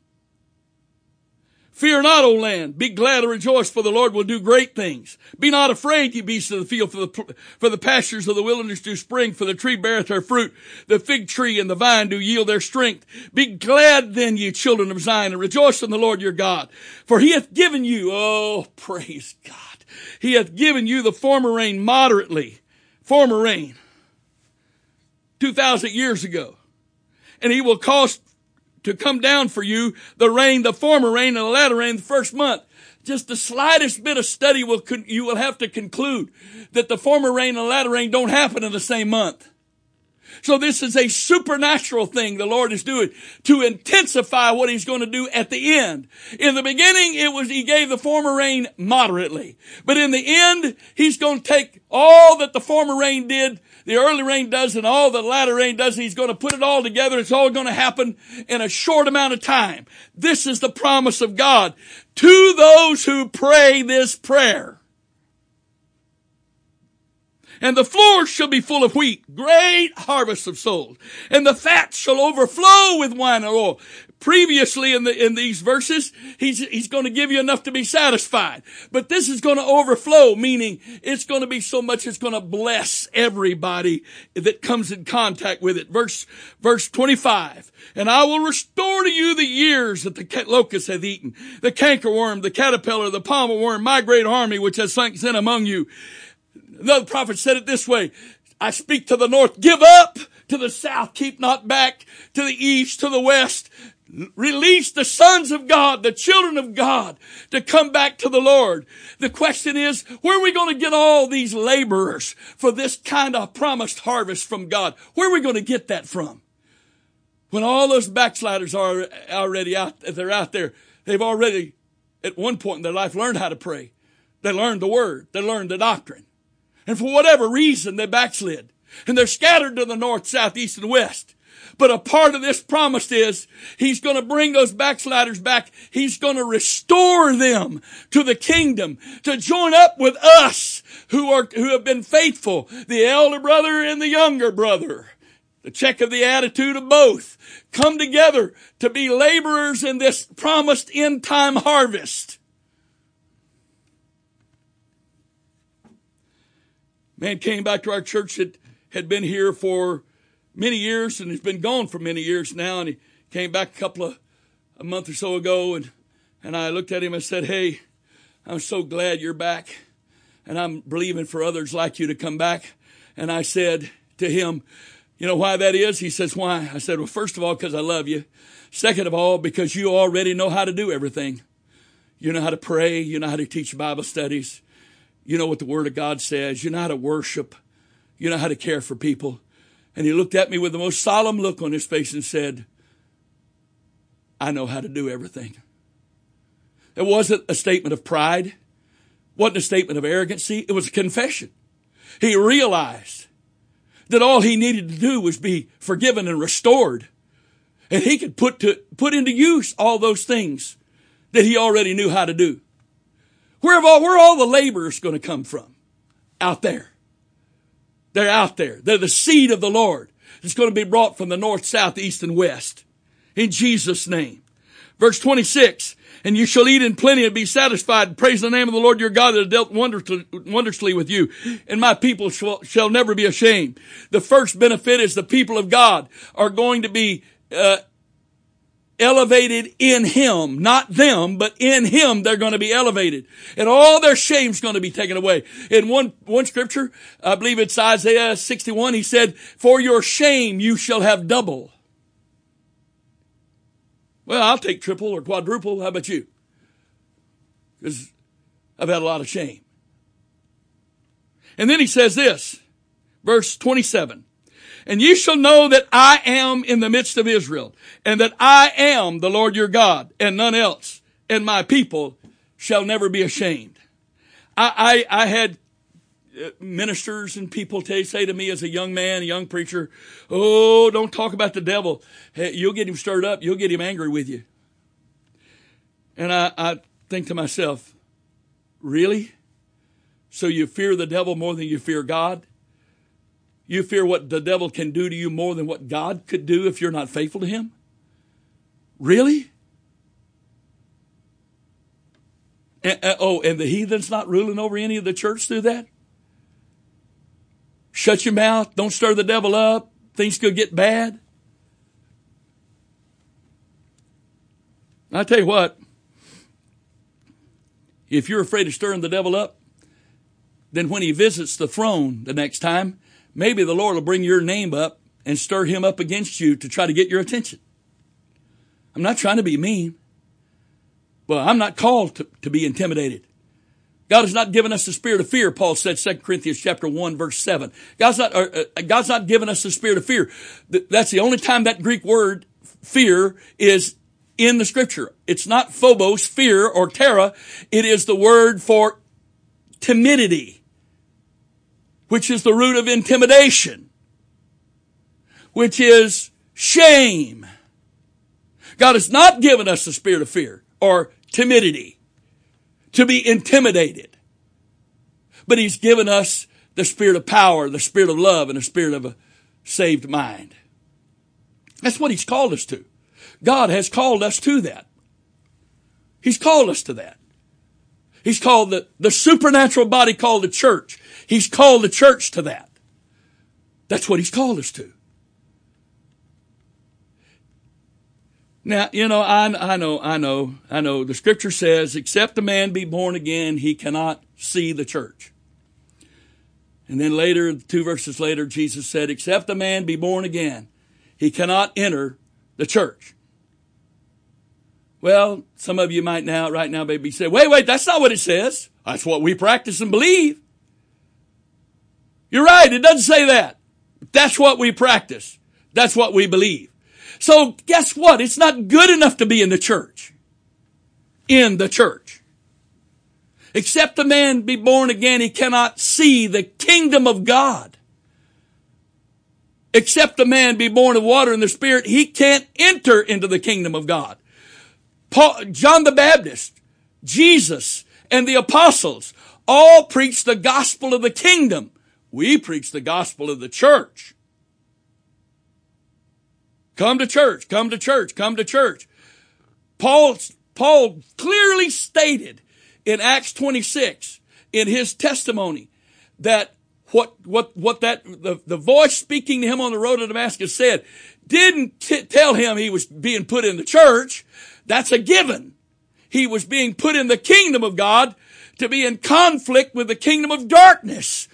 Fear not, O land. Be glad and rejoice, for the Lord will do great things. Be not afraid, ye beasts of the field, for the, for the pastures of the wilderness do spring, for the tree beareth her fruit. The fig tree and the vine do yield their strength. Be glad then, ye children of Zion, and rejoice in the Lord your God. For he hath given you, oh, praise God, he hath given you the former rain moderately. Former rain, two thousand years ago. And he will cause to come down for you the rain, the former rain, and the latter rain, the first month. Just the slightest bit of study will con- you will have to conclude that the former rain and the latter rain don't happen in the same month. So this is a supernatural thing the Lord is doing to intensify what he's going to do at the end. In the beginning, it was he gave the former rain moderately. But in the end, he's going to take all that the former rain did, the early rain does, and all the latter rain does. He's going to put it all together. It's all going to happen in a short amount of time. This is the promise of God to those who pray this prayer. and the floors shall be full of wheat, great harvest of souls, and the fat shall overflow with wine and oil. Previously in the in these verses, he's he's going to give you enough to be satisfied, but this is going to overflow, meaning it's going to be so much it's going to bless everybody that comes in contact with it. Verse verse twenty-five, and I will restore to you the years that the locust hath eaten, the cankerworm, the caterpillar, the palmer worm, my great army which has sunk in among you. Another prophet said it this way: I speak to the north, give up; to the south, keep not back; to the east, to the west. Release the sons of God, the children of God, to come back to the Lord. The question is, where are we going to get all these laborers for this kind of promised harvest from God? Where are we going to get that from? When all those backsliders are already out, they're out there, they've already at one point in their life learned how to pray. They learned the word. They learned the doctrine. And for whatever reason, they backslid. And they're scattered to the north, south, east, and west. But a part of this promise is he's going to bring those backsliders back. He's going to restore them to the kingdom, to join up with us who are who have been faithful, the elder brother and the younger brother. The check of the attitude of both. Come together to be laborers in this promised end-time harvest. Man came back to our church that had been here for many years, and he's been gone for many years now, and he came back a couple of a month or so ago, and and I looked at him and said, hey, I'm so glad you're back, and I'm believing for others like you to come back. And I said to him, you know why that is? He says, why? I said, well, first of all, because I love you. Second of all, because you already know how to do everything. You know how to pray. You know how to teach Bible studies. You know what the Word of God says. You know how to worship. You know how to care for people. And he looked at me with the most solemn look on his face and said, I know how to do everything. It wasn't a statement of pride. Wasn't a statement of arrogancy. It was a confession. He realized that all he needed to do was be forgiven and restored. And he could put to, put into use all those things that he already knew how to do. Where are all, where are all the laborers going to come from? Out there. They're out there. They're the seed of the Lord. It's going to be brought from the north, south, east, and west. In Jesus' name. Verse twenty-six, and you shall eat in plenty and be satisfied, and praise the name of the Lord your God that hath dealt wondrously with you. And my people shall, shall never be ashamed. The first benefit is the people of God are going to be uh, elevated in Him. Not them, but in Him they're going to be elevated. And all their shame's going to be taken away. In one, one scripture, I believe it's Isaiah sixty-one, he said, for your shame you shall have double. Well, I'll take triple or quadruple. How about you? Because I've had a lot of shame. And then he says this, verse twenty-seven. And ye shall know that I am in the midst of Israel, and that I am the Lord your God, and none else, and my people shall never be ashamed. I, I, I had ministers and people say to me as a young man, a young preacher, oh, don't talk about the devil. Hey, you'll get him stirred up. You'll get him angry with you. And I, I think to myself, really? So you fear the devil more than you fear God? You fear what the devil can do to you more than what God could do if you're not faithful to Him? Really? And, uh, oh, and the heathen's not ruling over any of the church through that? Shut your mouth. Don't stir the devil up. Things could get bad. I tell you what, if you're afraid of stirring the devil up, then when he visits the throne the next time, maybe the Lord will bring your name up and stir him up against you to try to get your attention. I'm not trying to be mean. Well, I'm not called to, to be intimidated. God has not given us the spirit of fear, Paul said, Second Corinthians chapter one, verse seven. God's not, or, uh, God's not given us the spirit of fear. Th- that's the only time that Greek word fear is in the scripture. It's not phobos, fear, or terror. It is the word for timidity, which is the root of intimidation, which is shame. God has not given us the spirit of fear or timidity to be intimidated, but He's given us the spirit of power, the spirit of love, and the spirit of a saved mind. That's what he's called us to. God has called us to that. He's called us to that. He's called the, the supernatural body called the church. He's called the church to that. That's what he's called us to. Now, you know, I, I know, I know, I know. The scripture says, except a man be born again, he cannot see the church. And then later, two verses later, Jesus said, except a man be born again, he cannot enter the church. Well, some of you might now, right now, maybe say, wait, wait, that's not what it says. That's what we practice and believe. You're right. It doesn't say that. That's what we practice. That's what we believe. So guess what? It's not good enough to be in the church. In the church. Except a man be born again, he cannot see the kingdom of God. Except a man be born of water and the Spirit, he can't enter into the kingdom of God. Paul, John the Baptist, Jesus, and the apostles all preached the gospel of the kingdom. We preach the gospel of the church. Come to church, come to church, come to church. Paul, Paul clearly stated in Acts twenty-six, in his testimony, that what, what, what that, the, the voice speaking to him on the road to Damascus said didn't t- tell him he was being put in the church. That's a given. He was being put in the kingdom of God to be in conflict with the kingdom of darkness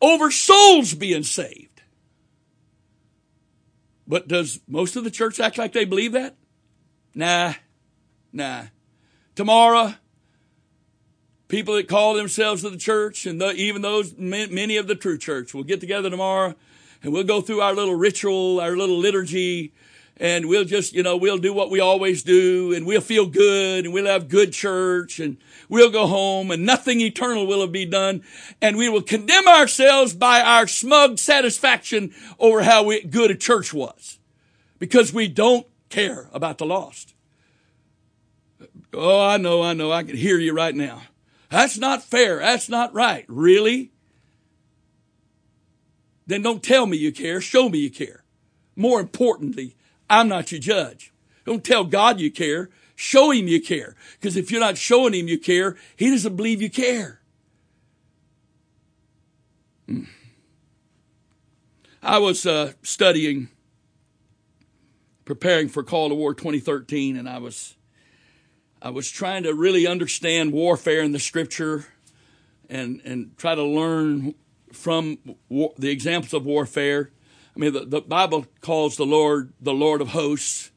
over souls being saved. But does most of the church act like they believe that? Nah, nah. Tomorrow, people that call themselves to the church, and the, even those, many of the true church, will get together tomorrow and we'll go through our little ritual, our little liturgy, and we'll just, you know, we'll do what we always do, and we'll feel good, and we'll have good church, and we'll go home, and nothing eternal will be done, and we will condemn ourselves by our smug satisfaction over how we, good a church was, because we don't care about the lost. Oh, I know, I know, I can hear you right now. That's not fair. That's not right. Really? Then don't tell me you care. Show me you care. More importantly, I'm not your judge. Don't tell God you care. Show him you care. Because if you're not showing him you care, he doesn't believe you care. I was uh, studying, preparing for Call to War twenty thirteen, and I was, I was trying to really understand warfare in the Scripture, and and try to learn from war, the examples of warfare. I mean, the, the Bible calls the Lord the Lord of hosts,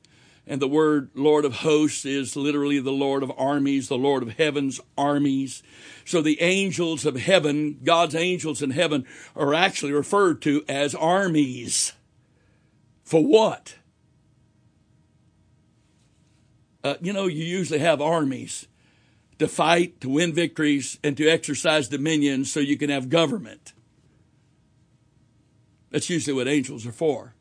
and the word Lord of hosts is literally the Lord of armies, the Lord of heaven's armies. So the angels of heaven, God's angels in heaven, are actually referred to as armies. For what? Uh, you know, you usually have armies to fight, to win victories, and to exercise dominion so you can have government. That's usually what angels are for.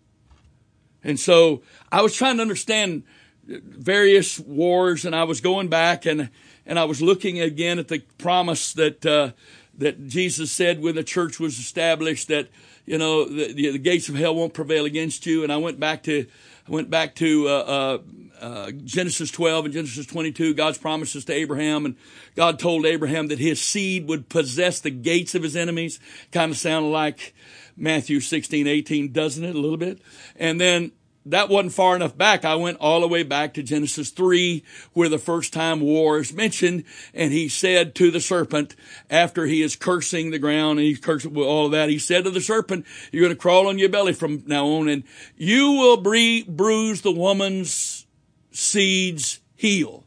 And so I was trying to understand various wars, and I was going back and and I was looking again at the promise that uh, that Jesus said when the church was established, that, you know, the, the, the gates of hell won't prevail against you. And I went back to I went back to uh, uh, uh, Genesis twelve and Genesis twenty-two, God's promises to Abraham, and God told Abraham that his seed would possess the gates of his enemies. Kind of sounded like Matthew sixteen eighteen, doesn't it? A little bit. And then that wasn't far enough back. I went all the way back to Genesis three, where the first time war is mentioned. And he said to the serpent, after he is cursing the ground and he's cursing with all of that, he said to the serpent, you're going to crawl on your belly from now on, and you will bruise the woman's seed's heel,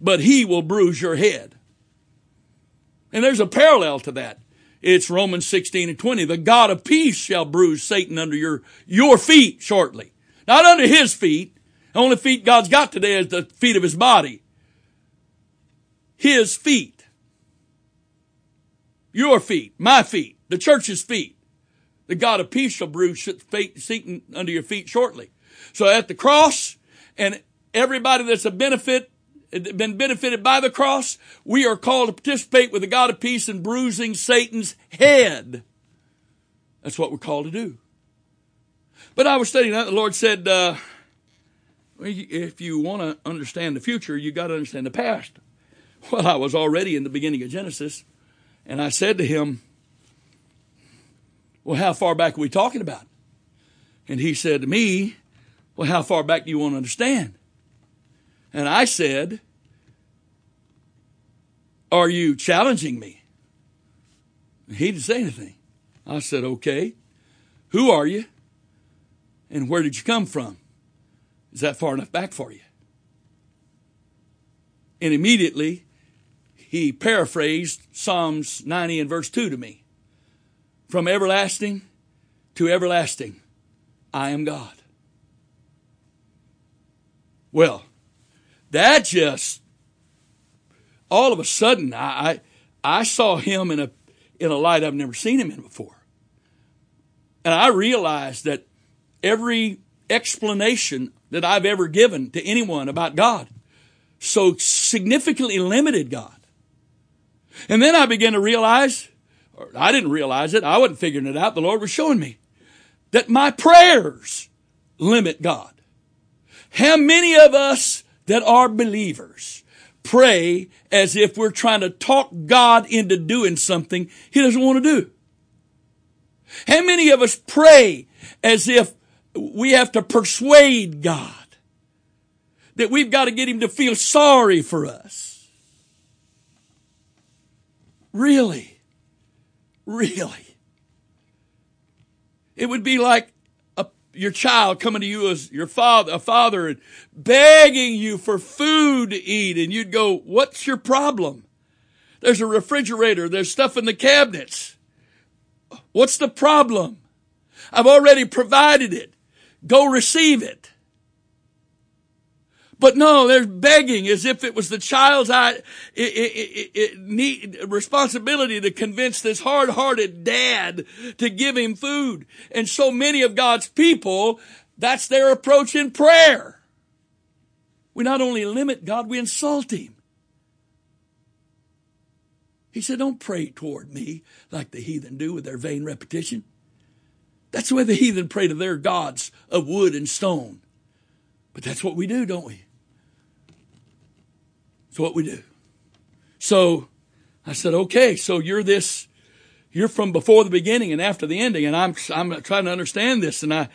but he will bruise your head. And there's a parallel to that. It's Romans sixteen and twenty. The God of peace shall bruise Satan under your, your feet shortly. Not under his feet. The only feet God's got today is the feet of his body. His feet. Your feet. My feet. The church's feet. The God of peace shall bruise Satan under your feet shortly. So at the cross, and everybody that's a benefit been benefited by the cross, we are called to participate with the God of peace in bruising Satan's head. That's what we're called to do. But I was studying that. The Lord said, uh, if you want to understand the future, you got to understand the past. Well, I was already in the beginning of Genesis, and I said to him, well, how far back are we talking about? And he said to me, well, how far back do you want to understand? And I said, are you challenging me? He didn't say anything. I said, okay, who are you? And where did you come from? Is that far enough back for you? And immediately, he paraphrased Psalms ninety and verse two to me. From everlasting to everlasting, I am God. Well, that just, all of a sudden, I I, I saw him in a, in a light I've never seen him in before. And I realized that every explanation that I've ever given to anyone about God so significantly limited God. And then I began to realize, or I didn't realize it, I wasn't figuring it out, the Lord was showing me, that my prayers limit God. How many of us that are believers pray as if we're trying to talk God into doing something he doesn't want to do? How many of us pray as if we have to persuade God that we've got to get him to feel sorry for us? Really? Really? It would be like a, your child coming to you as your father, a father, and begging you for food to eat, and you'd go, what's your problem? There's a refrigerator. There's stuff in the cabinets. What's the problem? I've already provided it. Go receive it. But no, they're begging as if it was the child's I, it, it, it need, responsibility to convince this hard-hearted dad to give him food. And so many of God's people, that's their approach in prayer. We not only limit God, we insult him. He said, don't pray toward me like the heathen do with their vain repetition. That's the way the heathen pray to their gods of wood and stone. But that's what we do, don't we? It's what we do. So I said, okay, so you're this, you're from before the beginning and after the ending, and I'm I'm trying to understand this. And I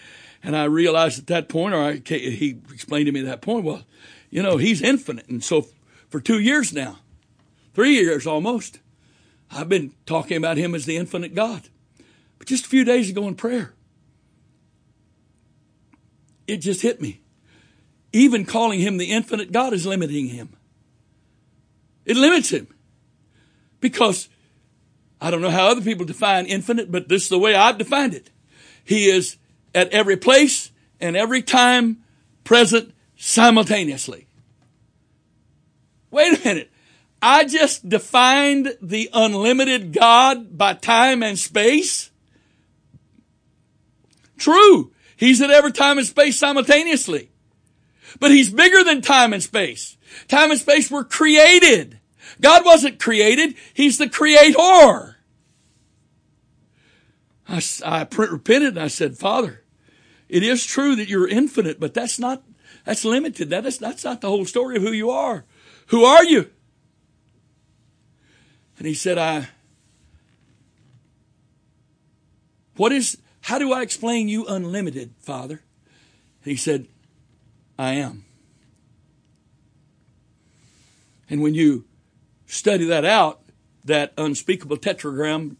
and I realized at that point, or I, he explained to me at that point, well, you know, he's infinite. And so for two years now, three years almost, I've been talking about him as the infinite God. But just a few days ago in prayer, it just hit me. Even calling him the infinite God is limiting him. It limits him. Because I don't know how other people define infinite, but this is the way I've defined it. He is at every place and every time present simultaneously. Wait a minute. I just defined the unlimited God by time and space? True, he's at every time and space simultaneously. But he's bigger than time and space. Time and space were created. God wasn't created. He's the creator. I, I repented and I said, Father, it is true that you're infinite, but that's not, that's limited. That is, that's not the whole story of who you are. Who are you? And he said, I, what is, how do I explain you unlimited, Father? He said, I am. And when you study that out, that unspeakable tetragram,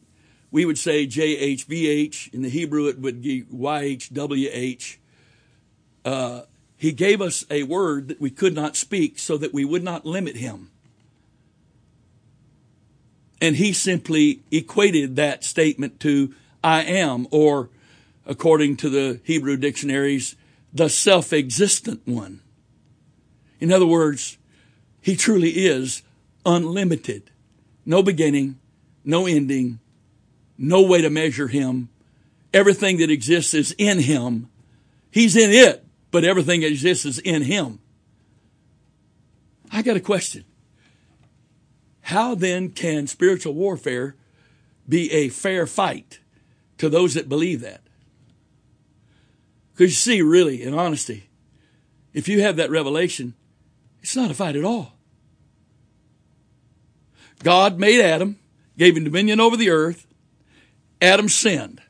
we would say J H V H. In the Hebrew, it would be Y H W H. Uh, he gave us a word that we could not speak so that we would not limit him. And he simply equated that statement to I am, or according to the Hebrew dictionaries, the self-existent one. In other words, he truly is unlimited. No beginning, no ending, no way to measure him. Everything that exists is in him. He's in it, but everything that exists is in him. I got a question. How then can spiritual warfare be a fair fight to those that believe that? Because you see, really, in honesty, if you have that revelation, it's not a fight at all. God made Adam, gave him dominion over the earth. Adam sinned.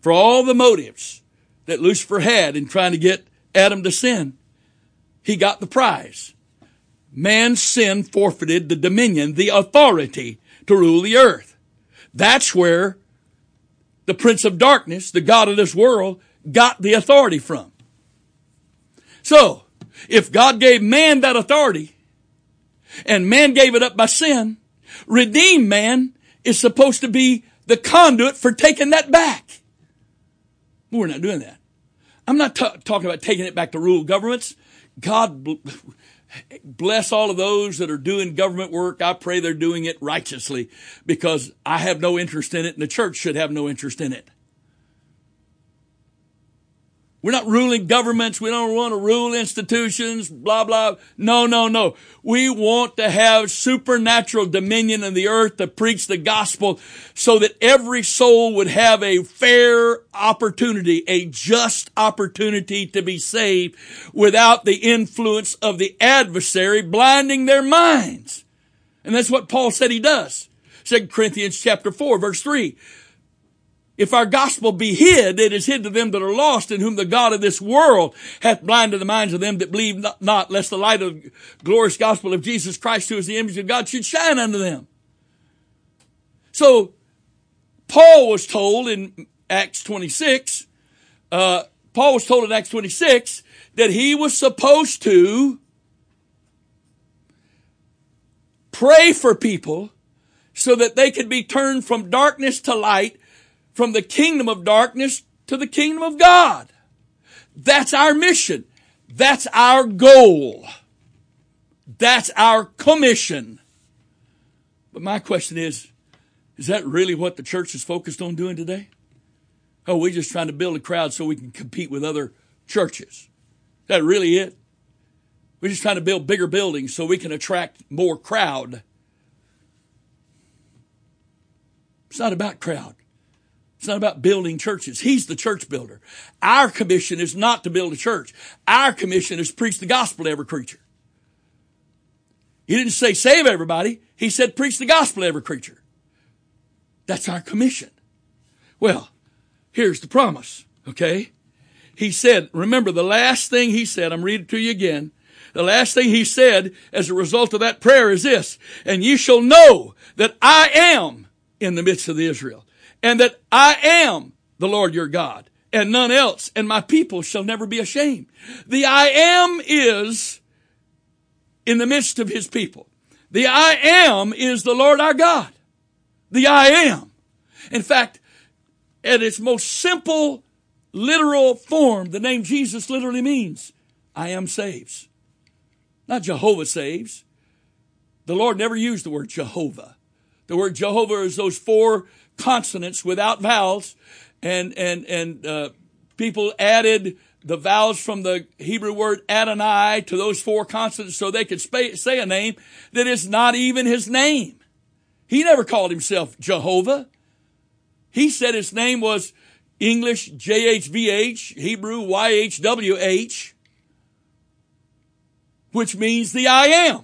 For all the motives that Lucifer had in trying to get Adam to sin, he got the prize. Man's sin forfeited the dominion, the authority to rule the earth. That's where the prince of darkness, the god of this world, got the authority from. So, if God gave man that authority, and man gave it up by sin, redeemed man is supposed to be the conduit for taking that back. We're not doing that. I'm not t- talking about taking it back to rural governments. God bl- bless all of those that are doing government work. I pray they're doing it righteously, because I have no interest in it, and the church should have no interest in it. We're not ruling governments. We don't want to rule institutions, blah, blah. No, no, no. We want to have supernatural dominion in the earth to preach the gospel so that every soul would have a fair opportunity, a just opportunity to be saved without the influence of the adversary blinding their minds. And that's what Paul said he does. Second Corinthians chapter four, verse three. If our gospel be hid, it is hid to them that are lost, in whom the God of this world hath blinded the minds of them that believe not, lest the light of the glorious gospel of Jesus Christ, who is the image of God, should shine unto them. So, Paul was told in Acts twenty-six, uh, Paul was told in Acts twenty-six that he was supposed to pray for people so that they could be turned from darkness to light, from the kingdom of darkness to the kingdom of God. That's our mission. That's our goal. That's our commission. But my question is, is that really what the church is focused on doing today? Oh, we're just trying to build a crowd so we can compete with other churches. Is that really it? We're just trying to build bigger buildings so we can attract more crowd. It's not about crowd. It's not about building churches. He's the church builder. Our commission is not to build a church. Our commission is to preach the gospel to every creature. He didn't say save everybody. He said preach the gospel to every creature. That's our commission. Well, here's the promise, okay? He said, remember the last thing he said, I'm reading to you again. The last thing he said as a result of that prayer is this, and ye shall know that I am in the midst of the Israel. And that I am the Lord your God, and none else, and my people shall never be ashamed. The I am is in the midst of his people. The I am is the Lord our God. The I am. In fact, at its most simple, literal form, the name Jesus literally means I am saves. Not Jehovah saves. The Lord never used the word Jehovah. The word Jehovah is those four consonants without vowels, and and and uh, people added the vowels from the Hebrew word Adonai to those four consonants so they could sp- say a name that is not even his name. He never called himself Jehovah. He said his name was English J H V H, Hebrew Y H W H, which means the I am.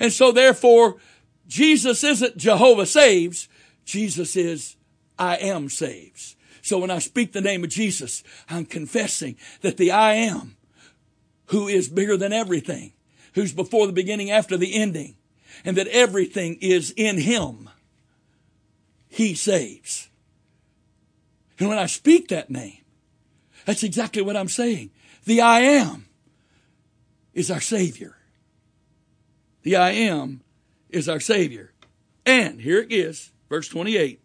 And so therefore, Jesus isn't Jehovah saves. Jesus is, I am saves. So when I speak the name of Jesus, I'm confessing that the I am, who is bigger than everything, who's before the beginning, after the ending, and that everything is in him. He saves. And when I speak that name, that's exactly what I'm saying. The I am is our Savior. The I am is our Savior. And here it is. Verse twenty-eight,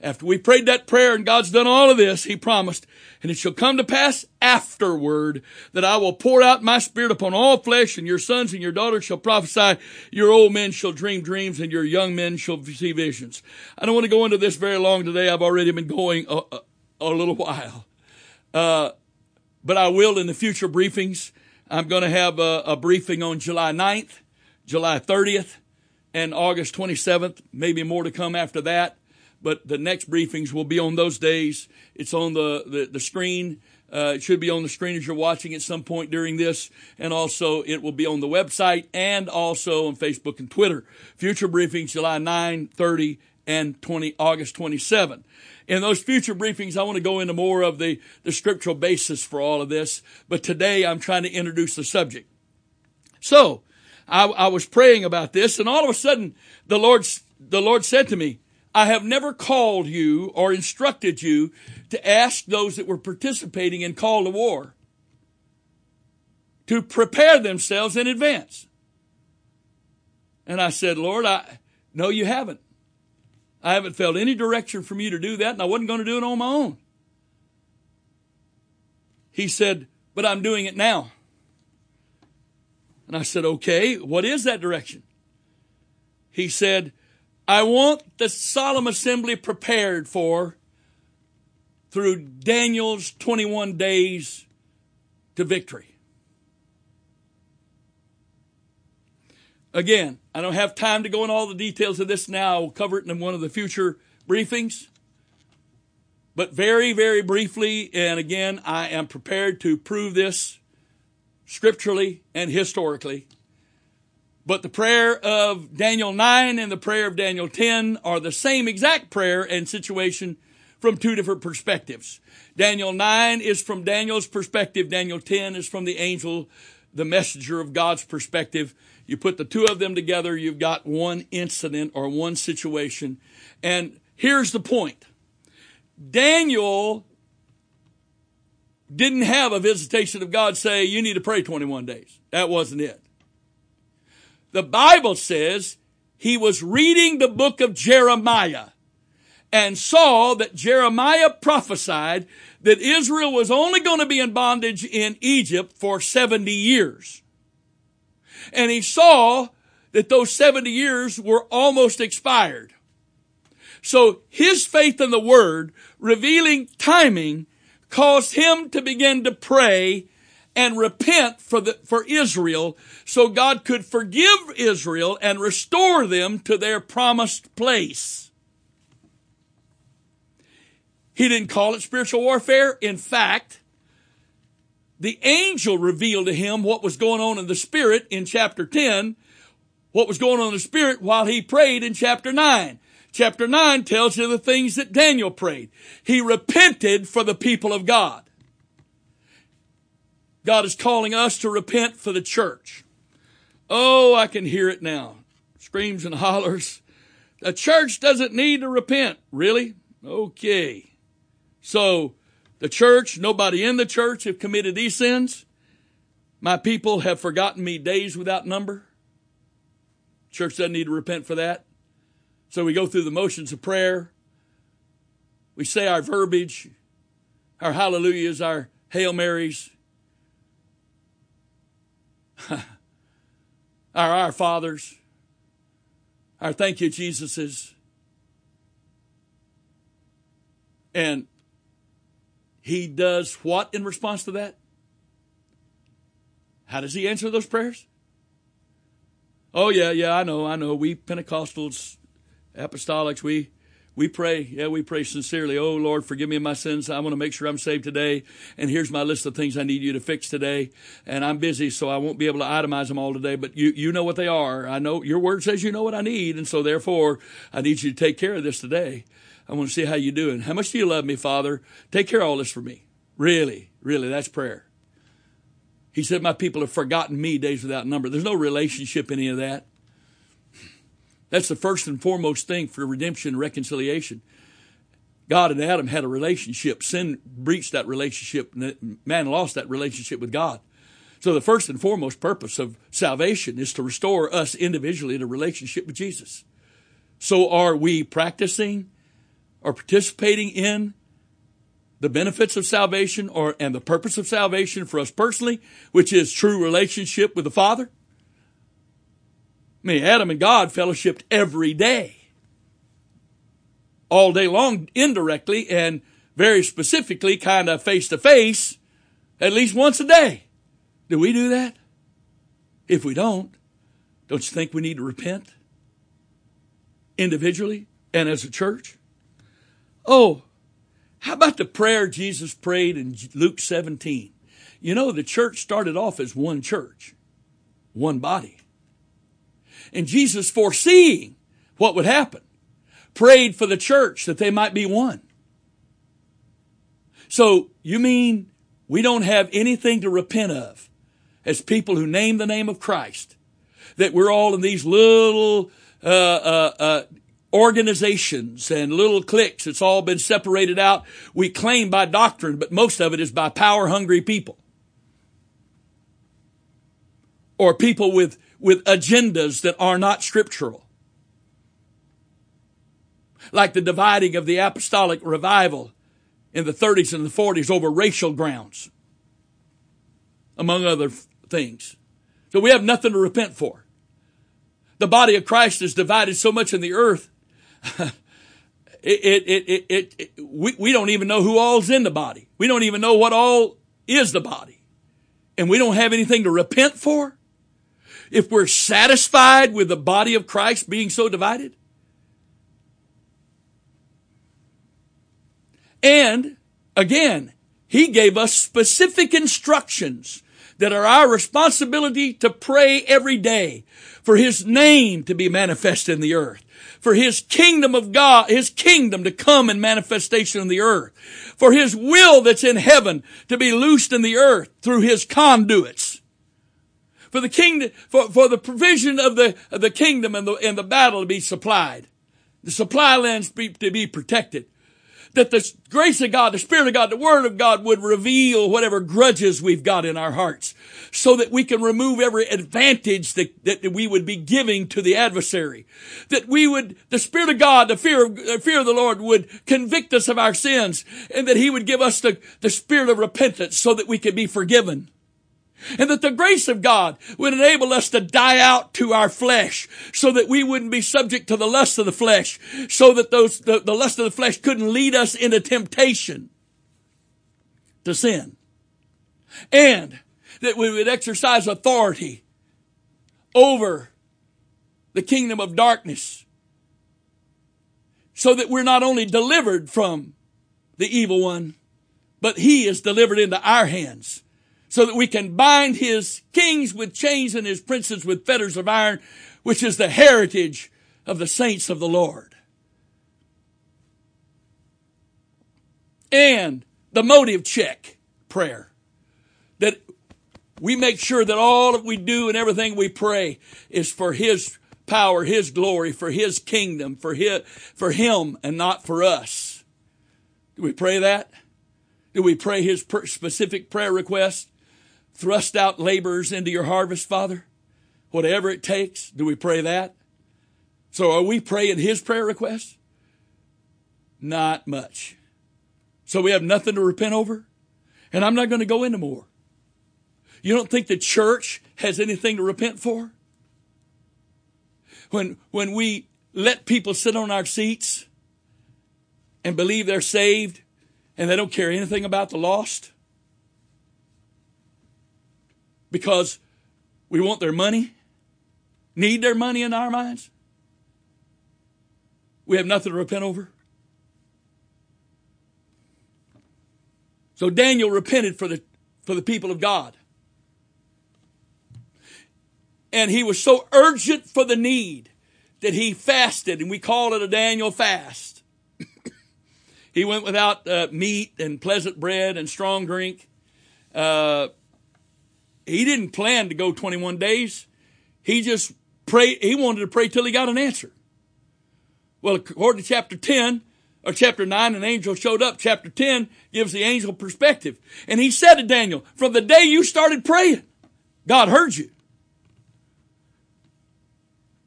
after we prayed that prayer and God's done all of this, he promised, and it shall come to pass afterward that I will pour out my spirit upon all flesh, and your sons and your daughters shall prophesy, your old men shall dream dreams, and your young men shall see visions. I don't want to go into this very long today. I've already been going a, a, a little while. Uh, but I will in the future briefings. I'm going to have a, a briefing on July ninth, July thirtieth, and August twenty-seventh, maybe more to come after that. But the next briefings will be on those days. It's on the, the, the screen. Uh, it should be on the screen as you're watching at some point during this. And also it will be on the website and also on Facebook and Twitter. Future briefings, July ninth, thirtieth, and August twenty-seventh. In those future briefings, I want to go into more of the, the scriptural basis for all of this. But today I'm trying to introduce the subject. So I, I was praying about this, and all of a sudden the Lord, the Lord said to me, I have never called you or instructed you to ask those that were participating in Call to War to prepare themselves in advance. And I said, Lord, I no, you haven't. I haven't felt any direction from you to do that, and I wasn't going to do it on my own. He said, but I'm doing it now. And I said, okay, what is that direction? He said, I want the solemn assembly prepared for through Daniel's twenty-one days to victory. Again, I don't have time to go into all the details of this now. We'll cover it in one of the future briefings. But very, very briefly, and again, I am prepared to prove this scripturally and historically. But the prayer of Daniel nine and the prayer of Daniel ten are the same exact prayer and situation from two different perspectives. Daniel nine is from Daniel's perspective. Daniel ten is from the angel, the messenger of God's perspective. You put the two of them together, you've got one incident or one situation. And here's the point. Daniel didn't have a visitation of God say, you need to pray twenty-one days. That wasn't it. The Bible says he was reading the book of Jeremiah and saw that Jeremiah prophesied that Israel was only going to be in bondage in Egypt for seventy years. And he saw that those seventy years were almost expired. So his faith in the word, revealing timing, caused him to begin to pray and repent for the, for Israel, so God could forgive Israel and restore them to their promised place. He didn't call it spiritual warfare. In fact, the angel revealed to him what was going on in the spirit in chapter ten, what was going on in the spirit while he prayed in chapter nine. Chapter nine tells you the things that Daniel prayed. He repented for the people of God. God is calling us to repent for the church. Oh, I can hear it now. Screams and hollers. The church doesn't need to repent. Really? Okay. So the church, nobody in the church have committed these sins. My people have forgotten me days without number. Church doesn't need to repent for that. So we go through the motions of prayer. We say our verbiage, our hallelujahs, our Hail Marys, our Our Fathers, our Thank You Jesuses. And he does what in response to that? How does he answer those prayers? Oh, yeah, yeah, I know, I know. We Pentecostals, apostolics, we We pray, yeah, we pray sincerely. Oh, Lord, forgive me of my sins. I want to make sure I'm saved today. And here's my list of things I need you to fix today. And I'm busy, so I won't be able to itemize them all today. But you, you know what they are. I know your word says you know what I need. And so therefore, I need you to take care of this today. I want to see how you're doing. How much do you love me, Father? Take care of all this for me. Really, really, that's prayer. He said, my people have forgotten me days without number. There's no relationship in any of that. That's the first and foremost thing for redemption and reconciliation. God and Adam had a relationship. Sin breached that relationship. Man lost that relationship with God. So the first and foremost purpose of salvation is to restore us individually to relationship with Jesus. So are we practicing or participating in the benefits of salvation or and the purpose of salvation for us personally, which is true relationship with the Father? I mean, Adam and God fellowshipped every day, all day long, indirectly and very specifically, kind of face to face, at least once a day. Do we do that? If we don't, don't you think we need to repent individually and as a church? Oh, how about the prayer Jesus prayed in Luke seventeen? You know, the church started off as one church, one body. And Jesus, foreseeing what would happen, prayed for the church that they might be one. So you mean we don't have anything to repent of as people who name the name of Christ, that we're all in these little uh, uh, uh, organizations and little cliques? It's all been separated out. We claim by doctrine, but most of it is by power-hungry people or people with, with agendas that are not scriptural, like the dividing of the apostolic revival in the thirties and the forties over racial grounds, among other things. So we have nothing to repent for. The body of Christ is divided so much in the earth, it, it, it, it, it, it, we, we don't even know who all's in the body. We don't even know what all is the body. And we don't have anything to repent for? If we're satisfied with the body of Christ being so divided? And again, he gave us specific instructions that are our responsibility to pray every day for his name to be manifest in the earth, for his kingdom of God, his kingdom to come in manifestation in the earth, for his will that's in heaven to be loosed in the earth through his conduits, for the kingdom, for, for the provision of the, of the kingdom and the, and the battle to be supplied, the supply lands be, to be protected, that the grace of God, the Spirit of God, the Word of God would reveal whatever grudges we've got in our hearts so that we can remove every advantage that, that we would be giving to the adversary. That we would, the Spirit of God, the fear of, the fear of the Lord would convict us of our sins, and that he would give us the, the spirit of repentance so that we could be forgiven. And that the grace of God would enable us to die out to our flesh so that we wouldn't be subject to the lust of the flesh, so that those the, the lust of the flesh couldn't lead us into temptation to sin. And that we would exercise authority over the kingdom of darkness so that we're not only delivered from the evil one, but he is delivered into our hands, so that we can bind his kings with chains and his princes with fetters of iron, which is the heritage of the saints of the Lord. And the motive check prayer, that we make sure that all that we do and everything we pray is for his power, his glory, for his kingdom, for his, for him and not for us. Do we pray that? Do we pray his per- specific prayer request? Thrust out laborers into your harvest, Father, whatever it takes. Do we pray that? So are we praying his prayer requests? Not much. So we have nothing to repent over? And I'm not going to go into more. You don't think the church has anything to repent for? When, when we let people sit on our seats and believe they're saved and they don't care anything about the lost, because we want their money, need their money in our minds. We have nothing to repent over. So Daniel repented for the, for the people of God. And he was so urgent for the need that he fasted, and we call it a Daniel fast. He went without uh, meat and pleasant bread and strong drink. Uh, He didn't plan to go twenty-one days. He just prayed. He wanted to pray till he got an answer. Well, according to chapter ten or chapter nine, an angel showed up. Chapter ten gives the angel perspective. And he said to Daniel, from the day you started praying, God heard you.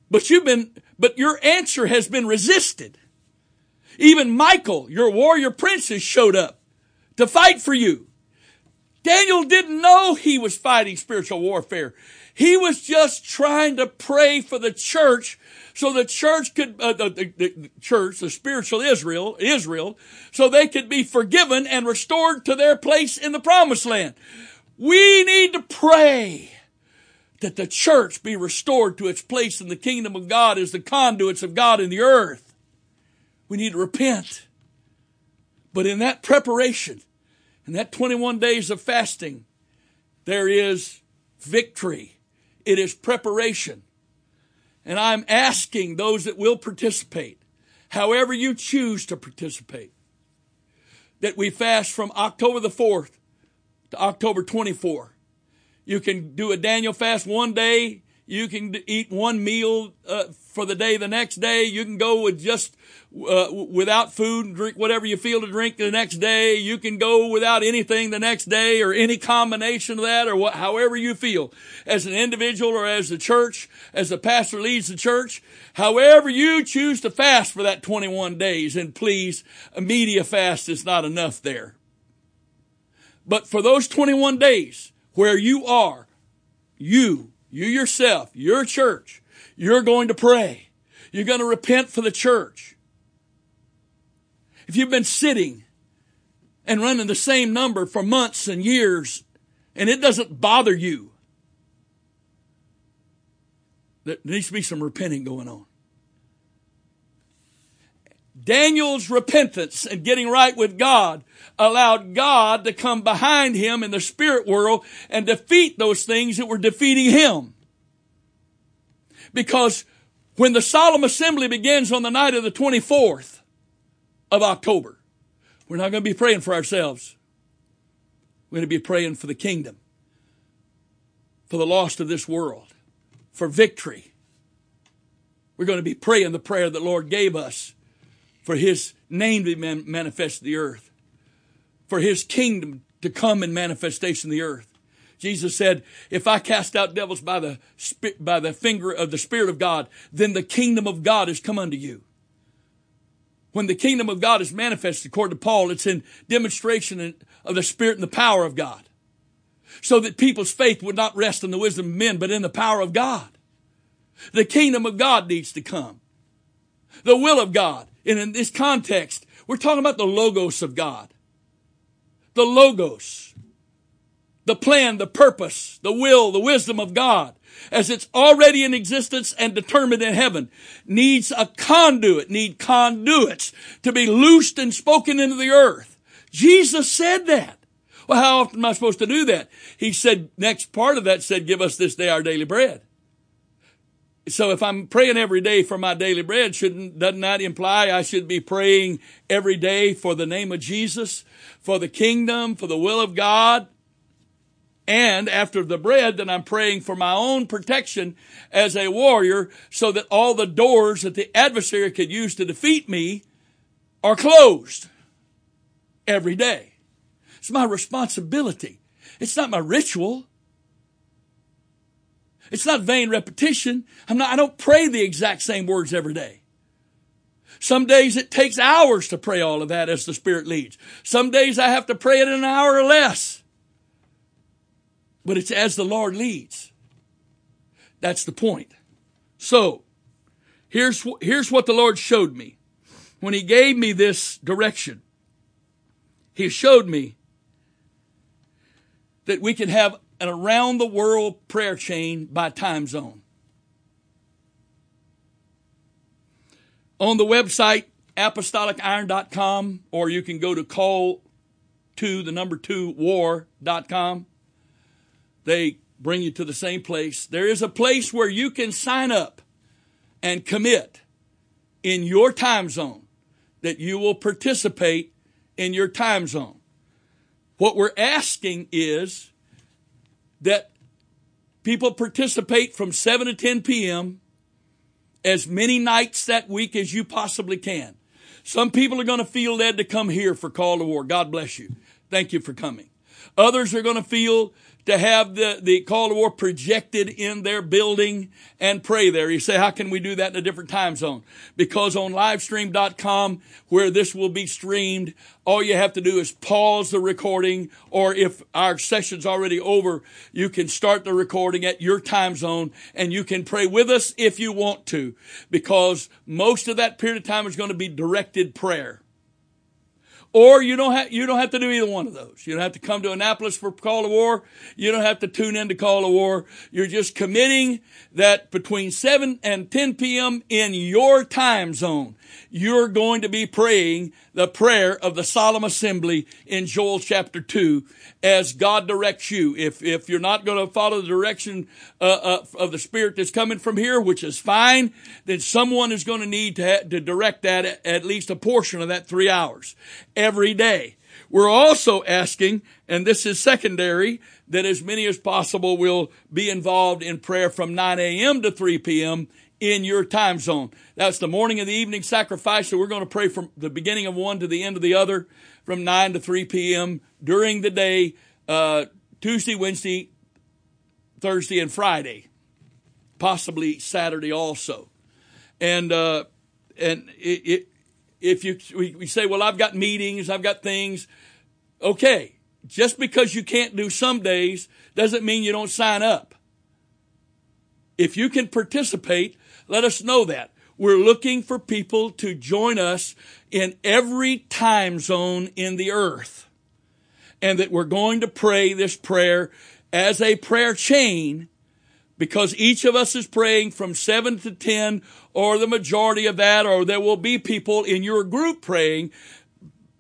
But you've been, but your answer has been resisted. Even Michael, your warrior princes, showed up to fight for you. Daniel didn't know he was fighting spiritual warfare. He was just trying to pray for the church so the church could, uh, the, the, the church, the spiritual Israel, Israel, so they could be forgiven and restored to their place in the promised land. We need to pray that the church be restored to its place in the kingdom of God as the conduits of God in the earth. We need to repent. But in that preparation, in that twenty-one days of fasting, there is victory. It is preparation. And I'm asking those that will participate, however you choose to participate, that we fast from October the fourth to October twenty-fourth. You can do a Daniel fast one day. You can eat one meal uh, for the day the next day. You can go with just uh, without food and drink whatever you feel to drink the next day. You can go without anything the next day, or any combination of that, or what, however you feel as an individual or as the church, as the pastor leads the church. However you choose to fast for that twenty-one days, and please, a media fast is not enough there. But for those twenty-one days, where you are, you, you yourself, your church, you're going to pray. You're going to repent for the church. If you've been sitting and running the same number for months and years, and it doesn't bother you, there needs to be some repenting going on. Daniel's repentance and getting right with God allowed God to come behind him in the spirit world and defeat those things that were defeating him. Because when the solemn assembly begins on the night of the twenty-fourth of October, we're not going to be praying for ourselves. We're going to be praying for the kingdom, for the lost of this world, for victory. We're going to be praying the prayer that the Lord gave us, for His name to be manifest in the earth, for His kingdom to come in manifestation in the earth. Jesus said, if I cast out devils by the, by the finger of the Spirit of God, then the kingdom of God has come unto you. When the kingdom of God is manifested, according to Paul, it's in demonstration of the Spirit and the power of God, so that people's faith would not rest in the wisdom of men, but in the power of God. The kingdom of God needs to come. The will of God. And in this context, we're talking about the logos of God. The logos, the plan, the purpose, the will, the wisdom of God, as it's already in existence and determined in heaven, needs a conduit, need conduits to be loosed and spoken into the earth. Jesus said that. Well, how often am I supposed to do that? He said, next part of that said, give us this day our daily bread. So if I'm praying every day for my daily bread, shouldn't, doesn't that imply I should be praying every day for the name of Jesus, for the kingdom, for the will of God? And after the bread, then I'm praying for my own protection as a warrior, so that all the doors that the adversary could use to defeat me are closed every day. It's my responsibility. It's not my ritual. It's not vain repetition. I'm not, I don't pray the exact same words every day. Some days it takes hours to pray all of that as the Spirit leads. Some days I have to pray it in an hour or less. But it's as the Lord leads. That's the point. So, here's, here's what the Lord showed me when He gave me this direction. He showed me that we can have an around-the-world prayer chain by time zone. On the website, apostolic iron dot com, or you can go to call to the number two war dot com. They bring you to the same place. There is a place where you can sign up and commit in your time zone that you will participate in your time zone. What we're asking is that people participate from seven to ten p.m. as many nights that week as you possibly can. Some people are going to feel led to come here for Call to War. God bless you. Thank you for coming. Others are going to feel to have the, the Call to War projected in their building and pray there. You say, how can we do that in a different time zone? Because on livestream dot com, where this will be streamed, all you have to do is pause the recording, or if our session's already over, you can start the recording at your time zone, and you can pray with us if you want to, because most of that period of time is going to be directed prayer. Or you don't have you don't have to do either one of those. You don't have to come to Annapolis for Call to War. You don't have to tune in to Call to War. You're just committing that between seven and ten p.m. in your time zone, you're going to be praying the prayer of the solemn assembly in Joel chapter two as God directs you. If if you're not going to follow the direction uh, uh, of the Spirit that's coming from here, which is fine, then someone is going to need to, to direct that at, at least a portion of that three hours. Every day. We're also asking, and this is secondary, that as many as possible will be involved in prayer from nine a.m. to three p.m. in your time zone. That's the morning and the evening sacrifice. So we're going to pray from the beginning of one to the end of the other, from nine to three p.m. during the day, uh, Tuesday, Wednesday, Thursday, and Friday, possibly Saturday also. And uh, and it. it If you we say, well, I've got meetings, I've got things. Okay, just because you can't do some days doesn't mean you don't sign up. If you can participate, let us know that. We're looking for people to join us in every time zone in the earth, and that we're going to pray this prayer as a prayer chain, because each of us is praying from seven to ten or the majority of that, or there will be people in your group praying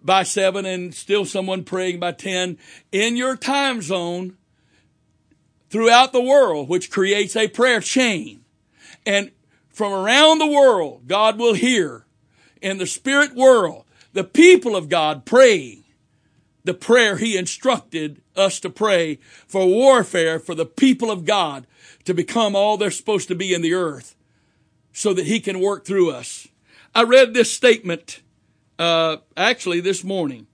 by seven and still someone praying by ten in your time zone throughout the world, which creates a prayer chain. And from around the world, God will hear in the spirit world the people of God praying the prayer he instructed us to pray for warfare for the people of God to become all they're supposed to be in the earth so that he can work through us. I read this statement uh, actually this morning.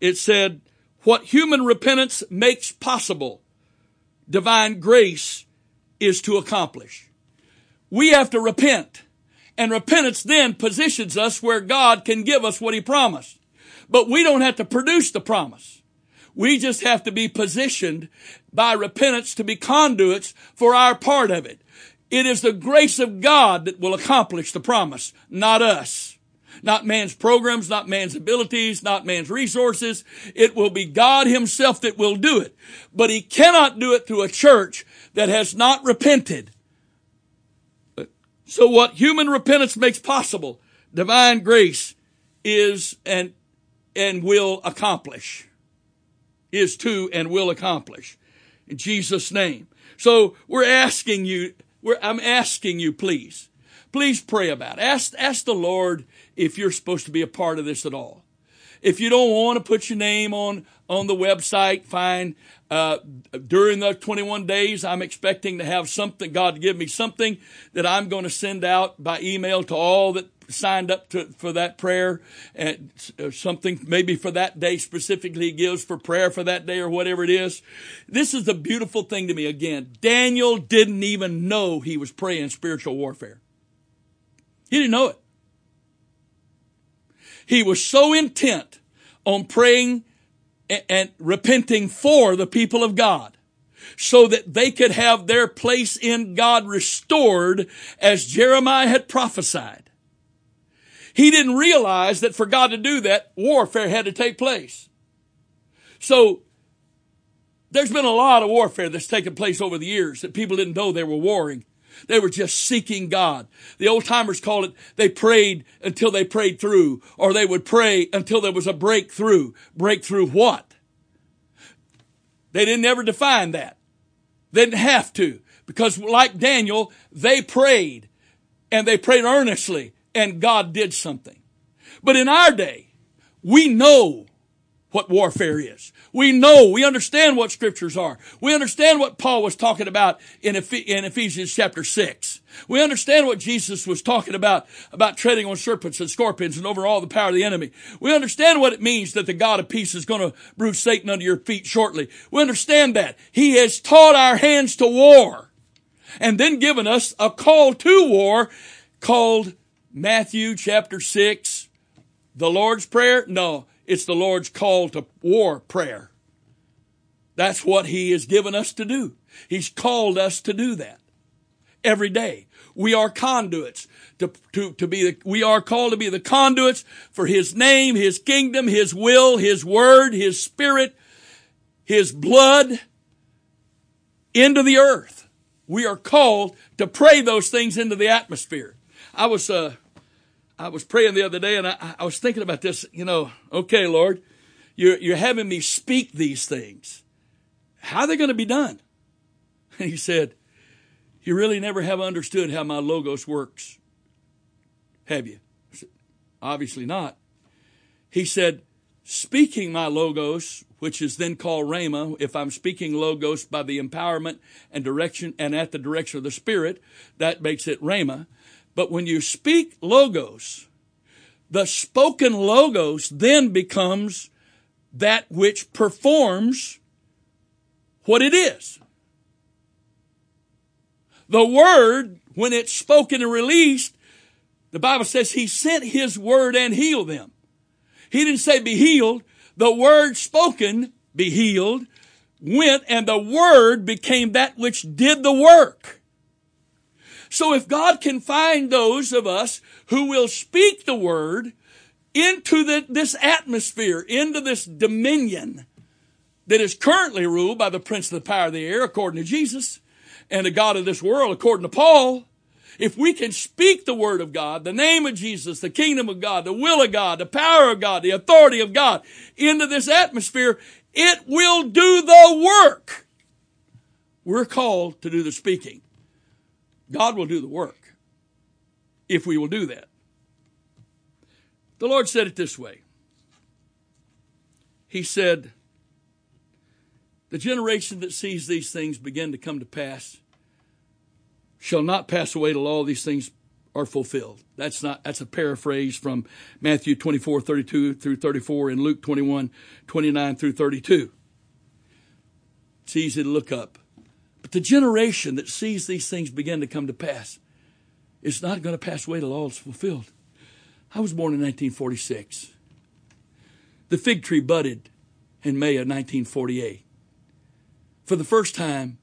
It said, what human repentance makes possible, divine grace is to accomplish. We have to repent, and repentance then positions us where God can give us what he promised. But we don't have to produce the promise. We just have to be positioned by repentance to be conduits for our part of it. It is the grace of God that will accomplish the promise, not us, not man's programs, not man's abilities, not man's resources. It will be God himself that will do it. But he cannot do it through a church that has not repented. So what human repentance makes possible, divine grace is and and will accomplish. Is to and will accomplish. In Jesus' name. So we're asking you, we're, I'm asking you, please, please pray about it. Ask, ask the Lord if you're supposed to be a part of this at all. If you don't want to put your name on, on the website, fine. Uh, during the twenty-one days, I'm expecting to have something, God give me something that I'm going to send out by email to all that signed up to, for that prayer, and something maybe for that day specifically gives for prayer for that day or whatever it is. This is the beautiful thing to me. Again, Daniel didn't even know he was praying spiritual warfare. He didn't know it. He was so intent on praying and, and repenting for the people of God so that they could have their place in God restored as Jeremiah had prophesied. He didn't realize that for God to do that, warfare had to take place. So there's been a lot of warfare that's taken place over the years that people didn't know they were warring. They were just seeking God. The old timers called it, they prayed until they prayed through, or they would pray until there was a breakthrough. Breakthrough what? They didn't ever define that. They didn't have to, because like Daniel, they prayed, and they prayed earnestly. And God did something. But in our day, we know what warfare is. We know, we understand what scriptures are. We understand what Paul was talking about in Ephesians chapter six. We understand what Jesus was talking about, about treading on serpents and scorpions and over all the power of the enemy. We understand what it means that the God of peace is going to bruise Satan under your feet shortly. We understand that. He has taught our hands to war and then given us a call to war called Matthew chapter six, the Lord's Prayer? No, it's the Lord's Call to War prayer. That's what he has given us to do. He's called us to do that. every day. We are conduits to, to, to be, the, we are called to be the conduits for His name, His kingdom, His will, His word, His spirit, His blood into the earth. We are called to pray those things into the atmosphere. I was, uh, I was praying the other day and I, I was thinking about this, you know, okay, Lord, you're, you're having me speak these things. How are they going to be done? And He said, you really never have understood how my logos works, have you? I said, obviously not. He said, speaking my logos, which is then called rhema, if I'm speaking logos by the empowerment and direction and at the direction of the Spirit, that makes it rhema. But when you speak logos, the spoken logos then becomes that which performs what it is. The word, when it's spoken and released, the Bible says He sent His word and healed them. He didn't say be healed. The word spoken, be healed, went, and the word became that which did the work. So if God can find those of us who will speak the word into the, this atmosphere, into this dominion that is currently ruled by the prince of the power of the air, according to Jesus, and the god of this world, according to Paul, if we can speak the word of God, the name of Jesus, the kingdom of God, the will of God, the power of God, the authority of God into this atmosphere, it will do the work. We're called to do the speaking. God will do the work if we will do that. The Lord said it this way. He said, the generation that sees these things begin to come to pass shall not pass away till all these things are fulfilled. That's not, that's a paraphrase from Matthew twenty-four, thirty-two through thirty-four and Luke twenty-one, twenty-nine through thirty-two. It's easy to look up. But the generation that sees these things begin to come to pass is not going to pass away till all is fulfilled. I was born in nineteen forty-six. The fig tree budded in May of nineteen forty-eight. For the first time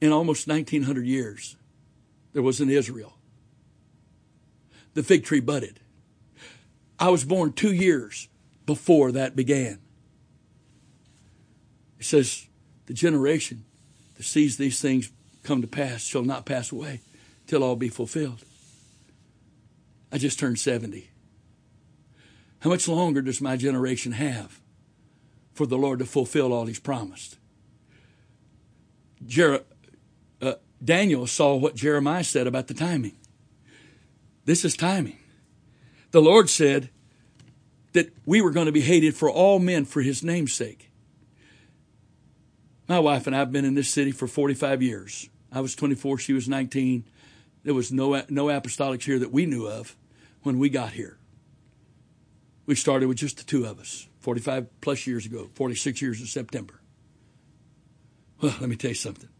in almost nineteen hundred years, there was an Israel. The fig tree budded. I was born two years before that began. It says, the generation that sees these things come to pass shall not pass away till all be fulfilled. I just turned seventy. How much longer does my generation have for the Lord to fulfill all He's promised? Jer- uh, Daniel saw what Jeremiah said about the timing. This is timing. The Lord said that we were going to be hated for all men for His name's sake. My wife and I have been in this city for forty-five years. I was twenty-four, she was nineteen. There was no no apostolics here that we knew of when we got here. We started with just the two of us forty-five plus years ago, forty-six years in September. Well, let me tell you something.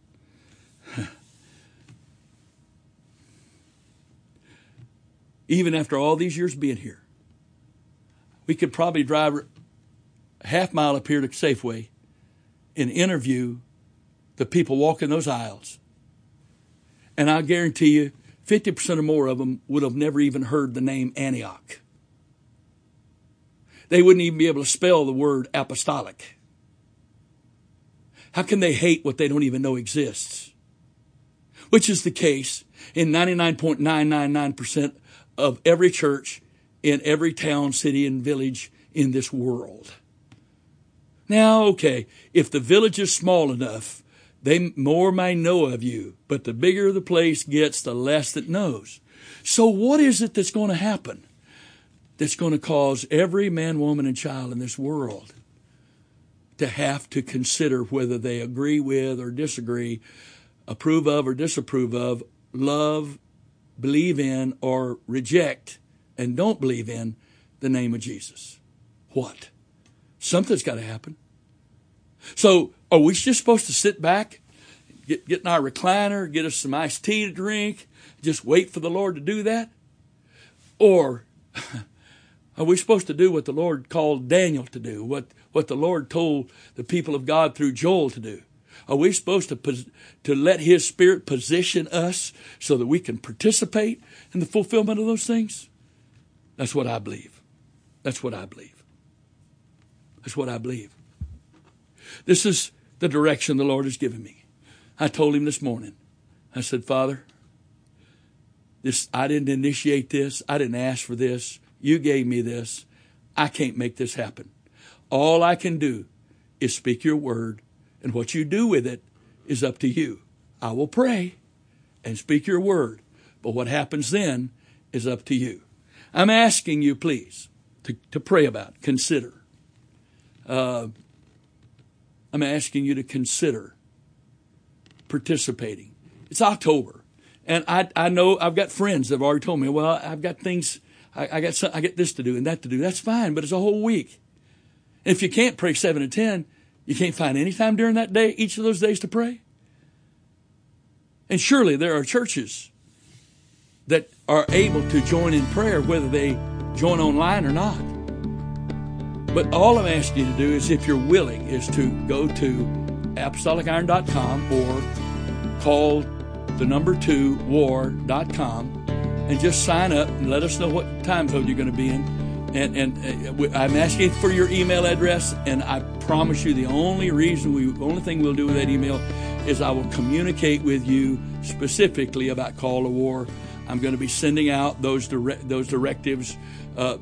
Even after all these years being here, we could probably drive a half mile up here to Safeway and interview the people walking those aisles. And I guarantee you, fifty percent or more of them would have never even heard the name Antioch. They wouldn't even be able to spell the word apostolic. How can they hate what they don't even know exists? Which is the case in ninety-nine point nine nine nine percent of every church in every town, city, and village in this world. Now, okay, if the village is small enough, they more may know of you, but the bigger the place gets, the less that knows. So what is it that's going to happen that's going to cause every man, woman, and child in this world to have to consider whether they agree with or disagree, approve of or disapprove of, love, believe in, or reject, and don't believe in the name of Jesus? What? Something's got to happen. So are we just supposed to sit back, get, get in our recliner, get us some iced tea to drink, just wait for the Lord to do that? Or are we supposed to do what the Lord called Daniel to do, what, what the Lord told the people of God through Joel to do? Are we supposed to to let His Spirit position us so that we can participate in the fulfillment of those things? That's what I believe. That's what I believe. That's what I believe. This is the direction the Lord has given me. I told Him this morning, I said, Father, this I didn't initiate this. I didn't ask for this. You gave me this. I can't make this happen. All I can do is speak your word, and what you do with it is up to you. I will pray and speak your word, but what happens then is up to you. I'm asking you, please, to, to pray about, consider. Uh, I'm asking you to consider participating. It's October, and I I know I've got friends that have already told me, well, I've got things, I, I got some, I got this to do and that to do. That's fine, but it's a whole week. And if you can't pray seven to ten, you can't find any time during that day, each of those days, to pray. And surely there are churches that are able to join in prayer, whether they join online or not. But all I'm asking you to do is, if you're willing, is to go to apostolic iron dot com or call the number two war dot com and just sign up and let us know what time zone you're going to be in. And, and uh, I'm asking for your email address, and I promise you the only reason we, the only thing we'll do with that email is I will communicate with you specifically about Call to War. I'm going to be sending out those dire- those directives, uh,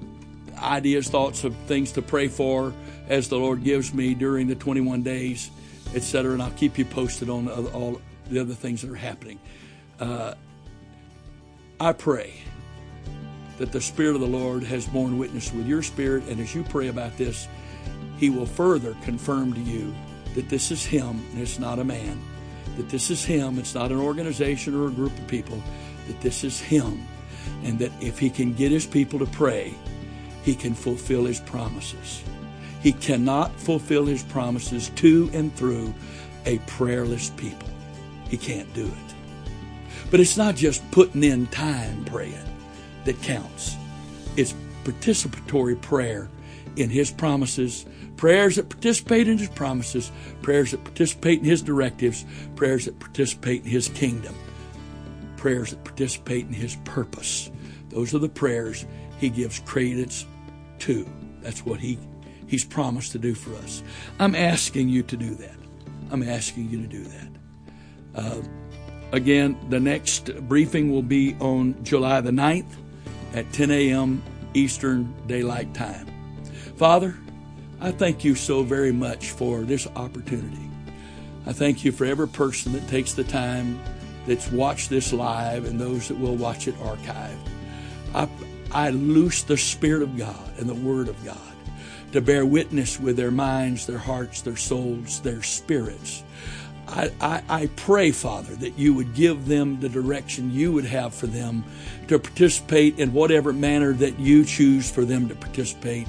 ideas, thoughts of things to pray for as the Lord gives me during the twenty-one days, et cetera. And I'll keep you posted on the other, all the other things that are happening. Uh, I pray that the Spirit of the Lord has borne witness with your spirit, and as you pray about this, He will further confirm to you that this is Him and it's not a man, that this is Him, it's not an organization or a group of people, that this is Him, and that if He can get His people to pray, He can fulfill His promises. He cannot fulfill His promises to and through a prayerless people. He can't do it. But it's not just putting in time praying that counts. It's participatory prayer in His promises, prayers that participate in His promises, prayers that participate in His directives, prayers that participate in His kingdom, prayers that participate in His purpose. Those are the prayers He gives credence to. That's what he, He's promised to do for us. I'm asking you to do that. I'm asking you to do that. Uh, again, the next briefing will be on July the ninth. At ten a.m. Eastern Daylight Time. Father, I thank you so very much for this opportunity. I thank you for every person that takes the time that's watched this live and those that will watch it archived. I, I loose the Spirit of God and the Word of God to bear witness with their minds, their hearts, their souls, their spirits. I, I, I pray, Father, that you would give them the direction you would have for them to participate in whatever manner that you choose for them to participate,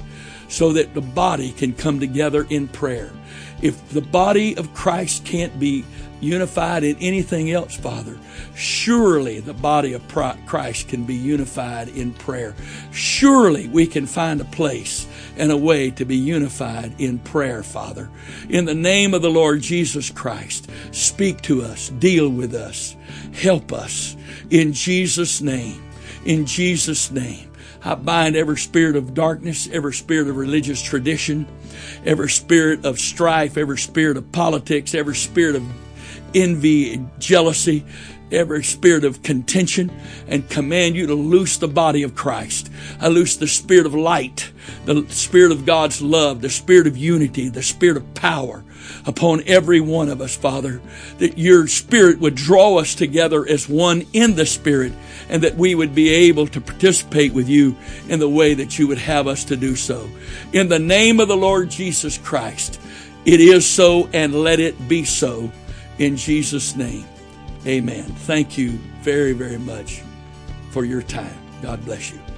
so that the body can come together in prayer. If the body of Christ can't be unified in anything else, Father, surely the body of Christ can be unified in prayer. Surely we can find a place and a way to be unified in prayer, Father. In the name of the Lord Jesus Christ, speak to us, deal with us, help us. In Jesus' name, in Jesus' name. I bind every spirit of darkness, every spirit of religious tradition, every spirit of strife, every spirit of politics, every spirit of envy and jealousy, every spirit of contention, and command you to loose the body of Christ. I loose the spirit of light, the spirit of God's love, the spirit of unity, the spirit of power upon every one of us, Father, that your Spirit would draw us together as one in the Spirit, and that we would be able to participate with you in the way that you would have us to do so. In the name of the Lord Jesus Christ, it is so, and let it be so. In Jesus' name, amen. Thank you very, very much for your time. God bless you.